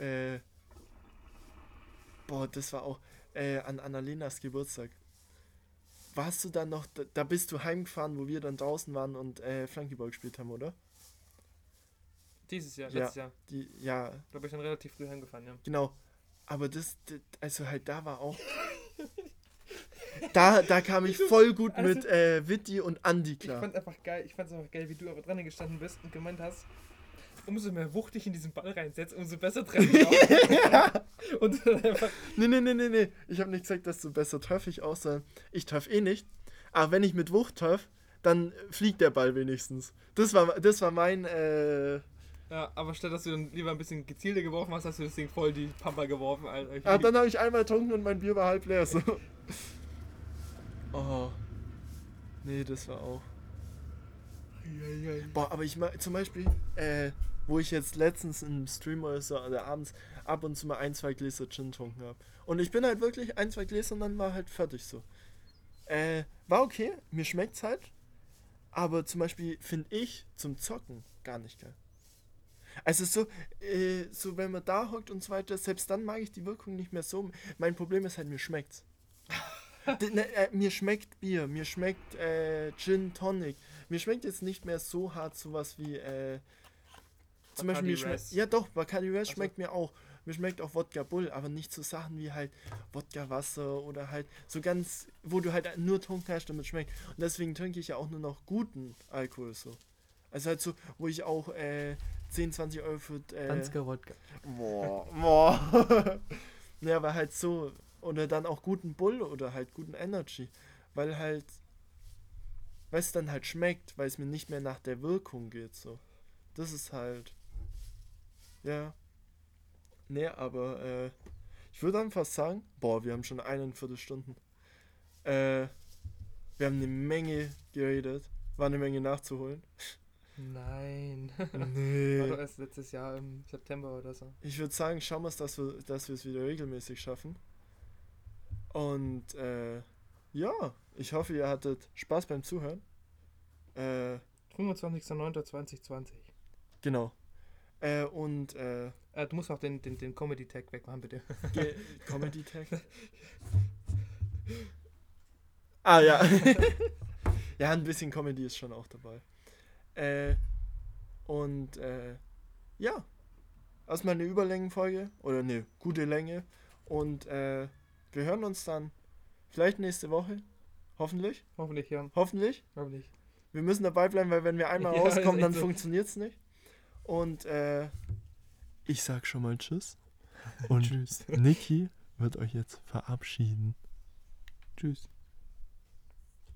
das war auch an Annalenas Geburtstag. Warst du dann noch, da bist du heimgefahren, wo wir dann draußen waren und Flankyball gespielt haben, oder? Dieses Jahr, letztes Jahr. Ja. Da bin ich dann relativ früh heimgefahren, ja. Genau, aber das also halt da war auch... Da kam ich voll gut mit Vitti und Andi klar. Ich fand's einfach geil, wie du aber dran gestanden bist und gemeint hast, umso mehr Wucht ich in diesen Ball reinsetze, umso besser treffe ich auch. Und dann einfach... Nee. Ich habe nicht gesagt, dass du besser treffe ich auch, sondern ich treffe eh nicht. Aber wenn ich mit Wucht treffe, dann fliegt der Ball wenigstens. Das war mein... Ja, aber statt dass du dann lieber ein bisschen gezielter geworfen hast, hast du das Ding voll die Pampa geworfen. Alter. Ah, dann habe ich einmal getrunken und mein Bier war halb leer. So. Oh. Nee, das war auch. Boah, aber ich zum Beispiel, wo ich jetzt letztens im Stream oder so, also abends ab und zu mal 1, 2 Gläser Gin getrunken habe. Und ich bin halt wirklich 1, 2 Gläser und dann war halt fertig so. War okay, mir schmeckt's halt. Aber zum Beispiel finde ich zum Zocken gar nicht geil. Also so wenn man da hockt und so weiter, selbst dann mag ich die Wirkung nicht mehr so. Mein Problem ist halt, mir schmeckt's. Mir schmeckt Bier, mir schmeckt Gin Tonic. Mir schmeckt jetzt nicht mehr so hart sowas wie zum Bacardi Beispiel mir ja doch, Bacardi Res schmeckt mir auch. Mir schmeckt auch Wodka Bull, aber nicht so Sachen wie halt Wodka Wasser oder halt so ganz, wo du halt nur trunken hast, damit schmeckt. Und deswegen trinke ich ja auch nur noch guten Alkohol so. Also halt so, wo ich auch 10, 20 Euro für Danske Wodka. Boah. Ja, aber halt so. Oder dann auch guten Bull oder halt guten Energy. Weil halt, weil es dann halt schmeckt, weil es mir nicht mehr nach der Wirkung geht. So. Das ist halt. Ja. Nee, aber ich würde einfach sagen, boah, wir haben schon 41 Stunden. Wir haben eine Menge geredet. War eine Menge nachzuholen. Nein. Nee. War doch erst letztes Jahr im September oder so. Ich würde sagen, schauen wir es, dass wir es wieder regelmäßig schaffen. Und ja, ich hoffe, ihr hattet Spaß beim Zuhören. 25.09.2020. Genau. Und du musst auch den Comedy-Tag wegmachen, bitte. Comedy-Tag? Ah ja. Ja, ein bisschen Comedy ist schon auch dabei. Und ja. Erstmal eine Überlängenfolge. Oder eine gute Länge. Und wir hören uns dann vielleicht nächste Woche. Hoffentlich. Hoffentlich, ja. Hoffentlich. Wir müssen dabei bleiben, weil wenn wir einmal rauskommen, dann funktioniert es nicht. Und ich sag schon mal Tschüss. Und Tschüss. Niki wird euch jetzt verabschieden. Tschüss.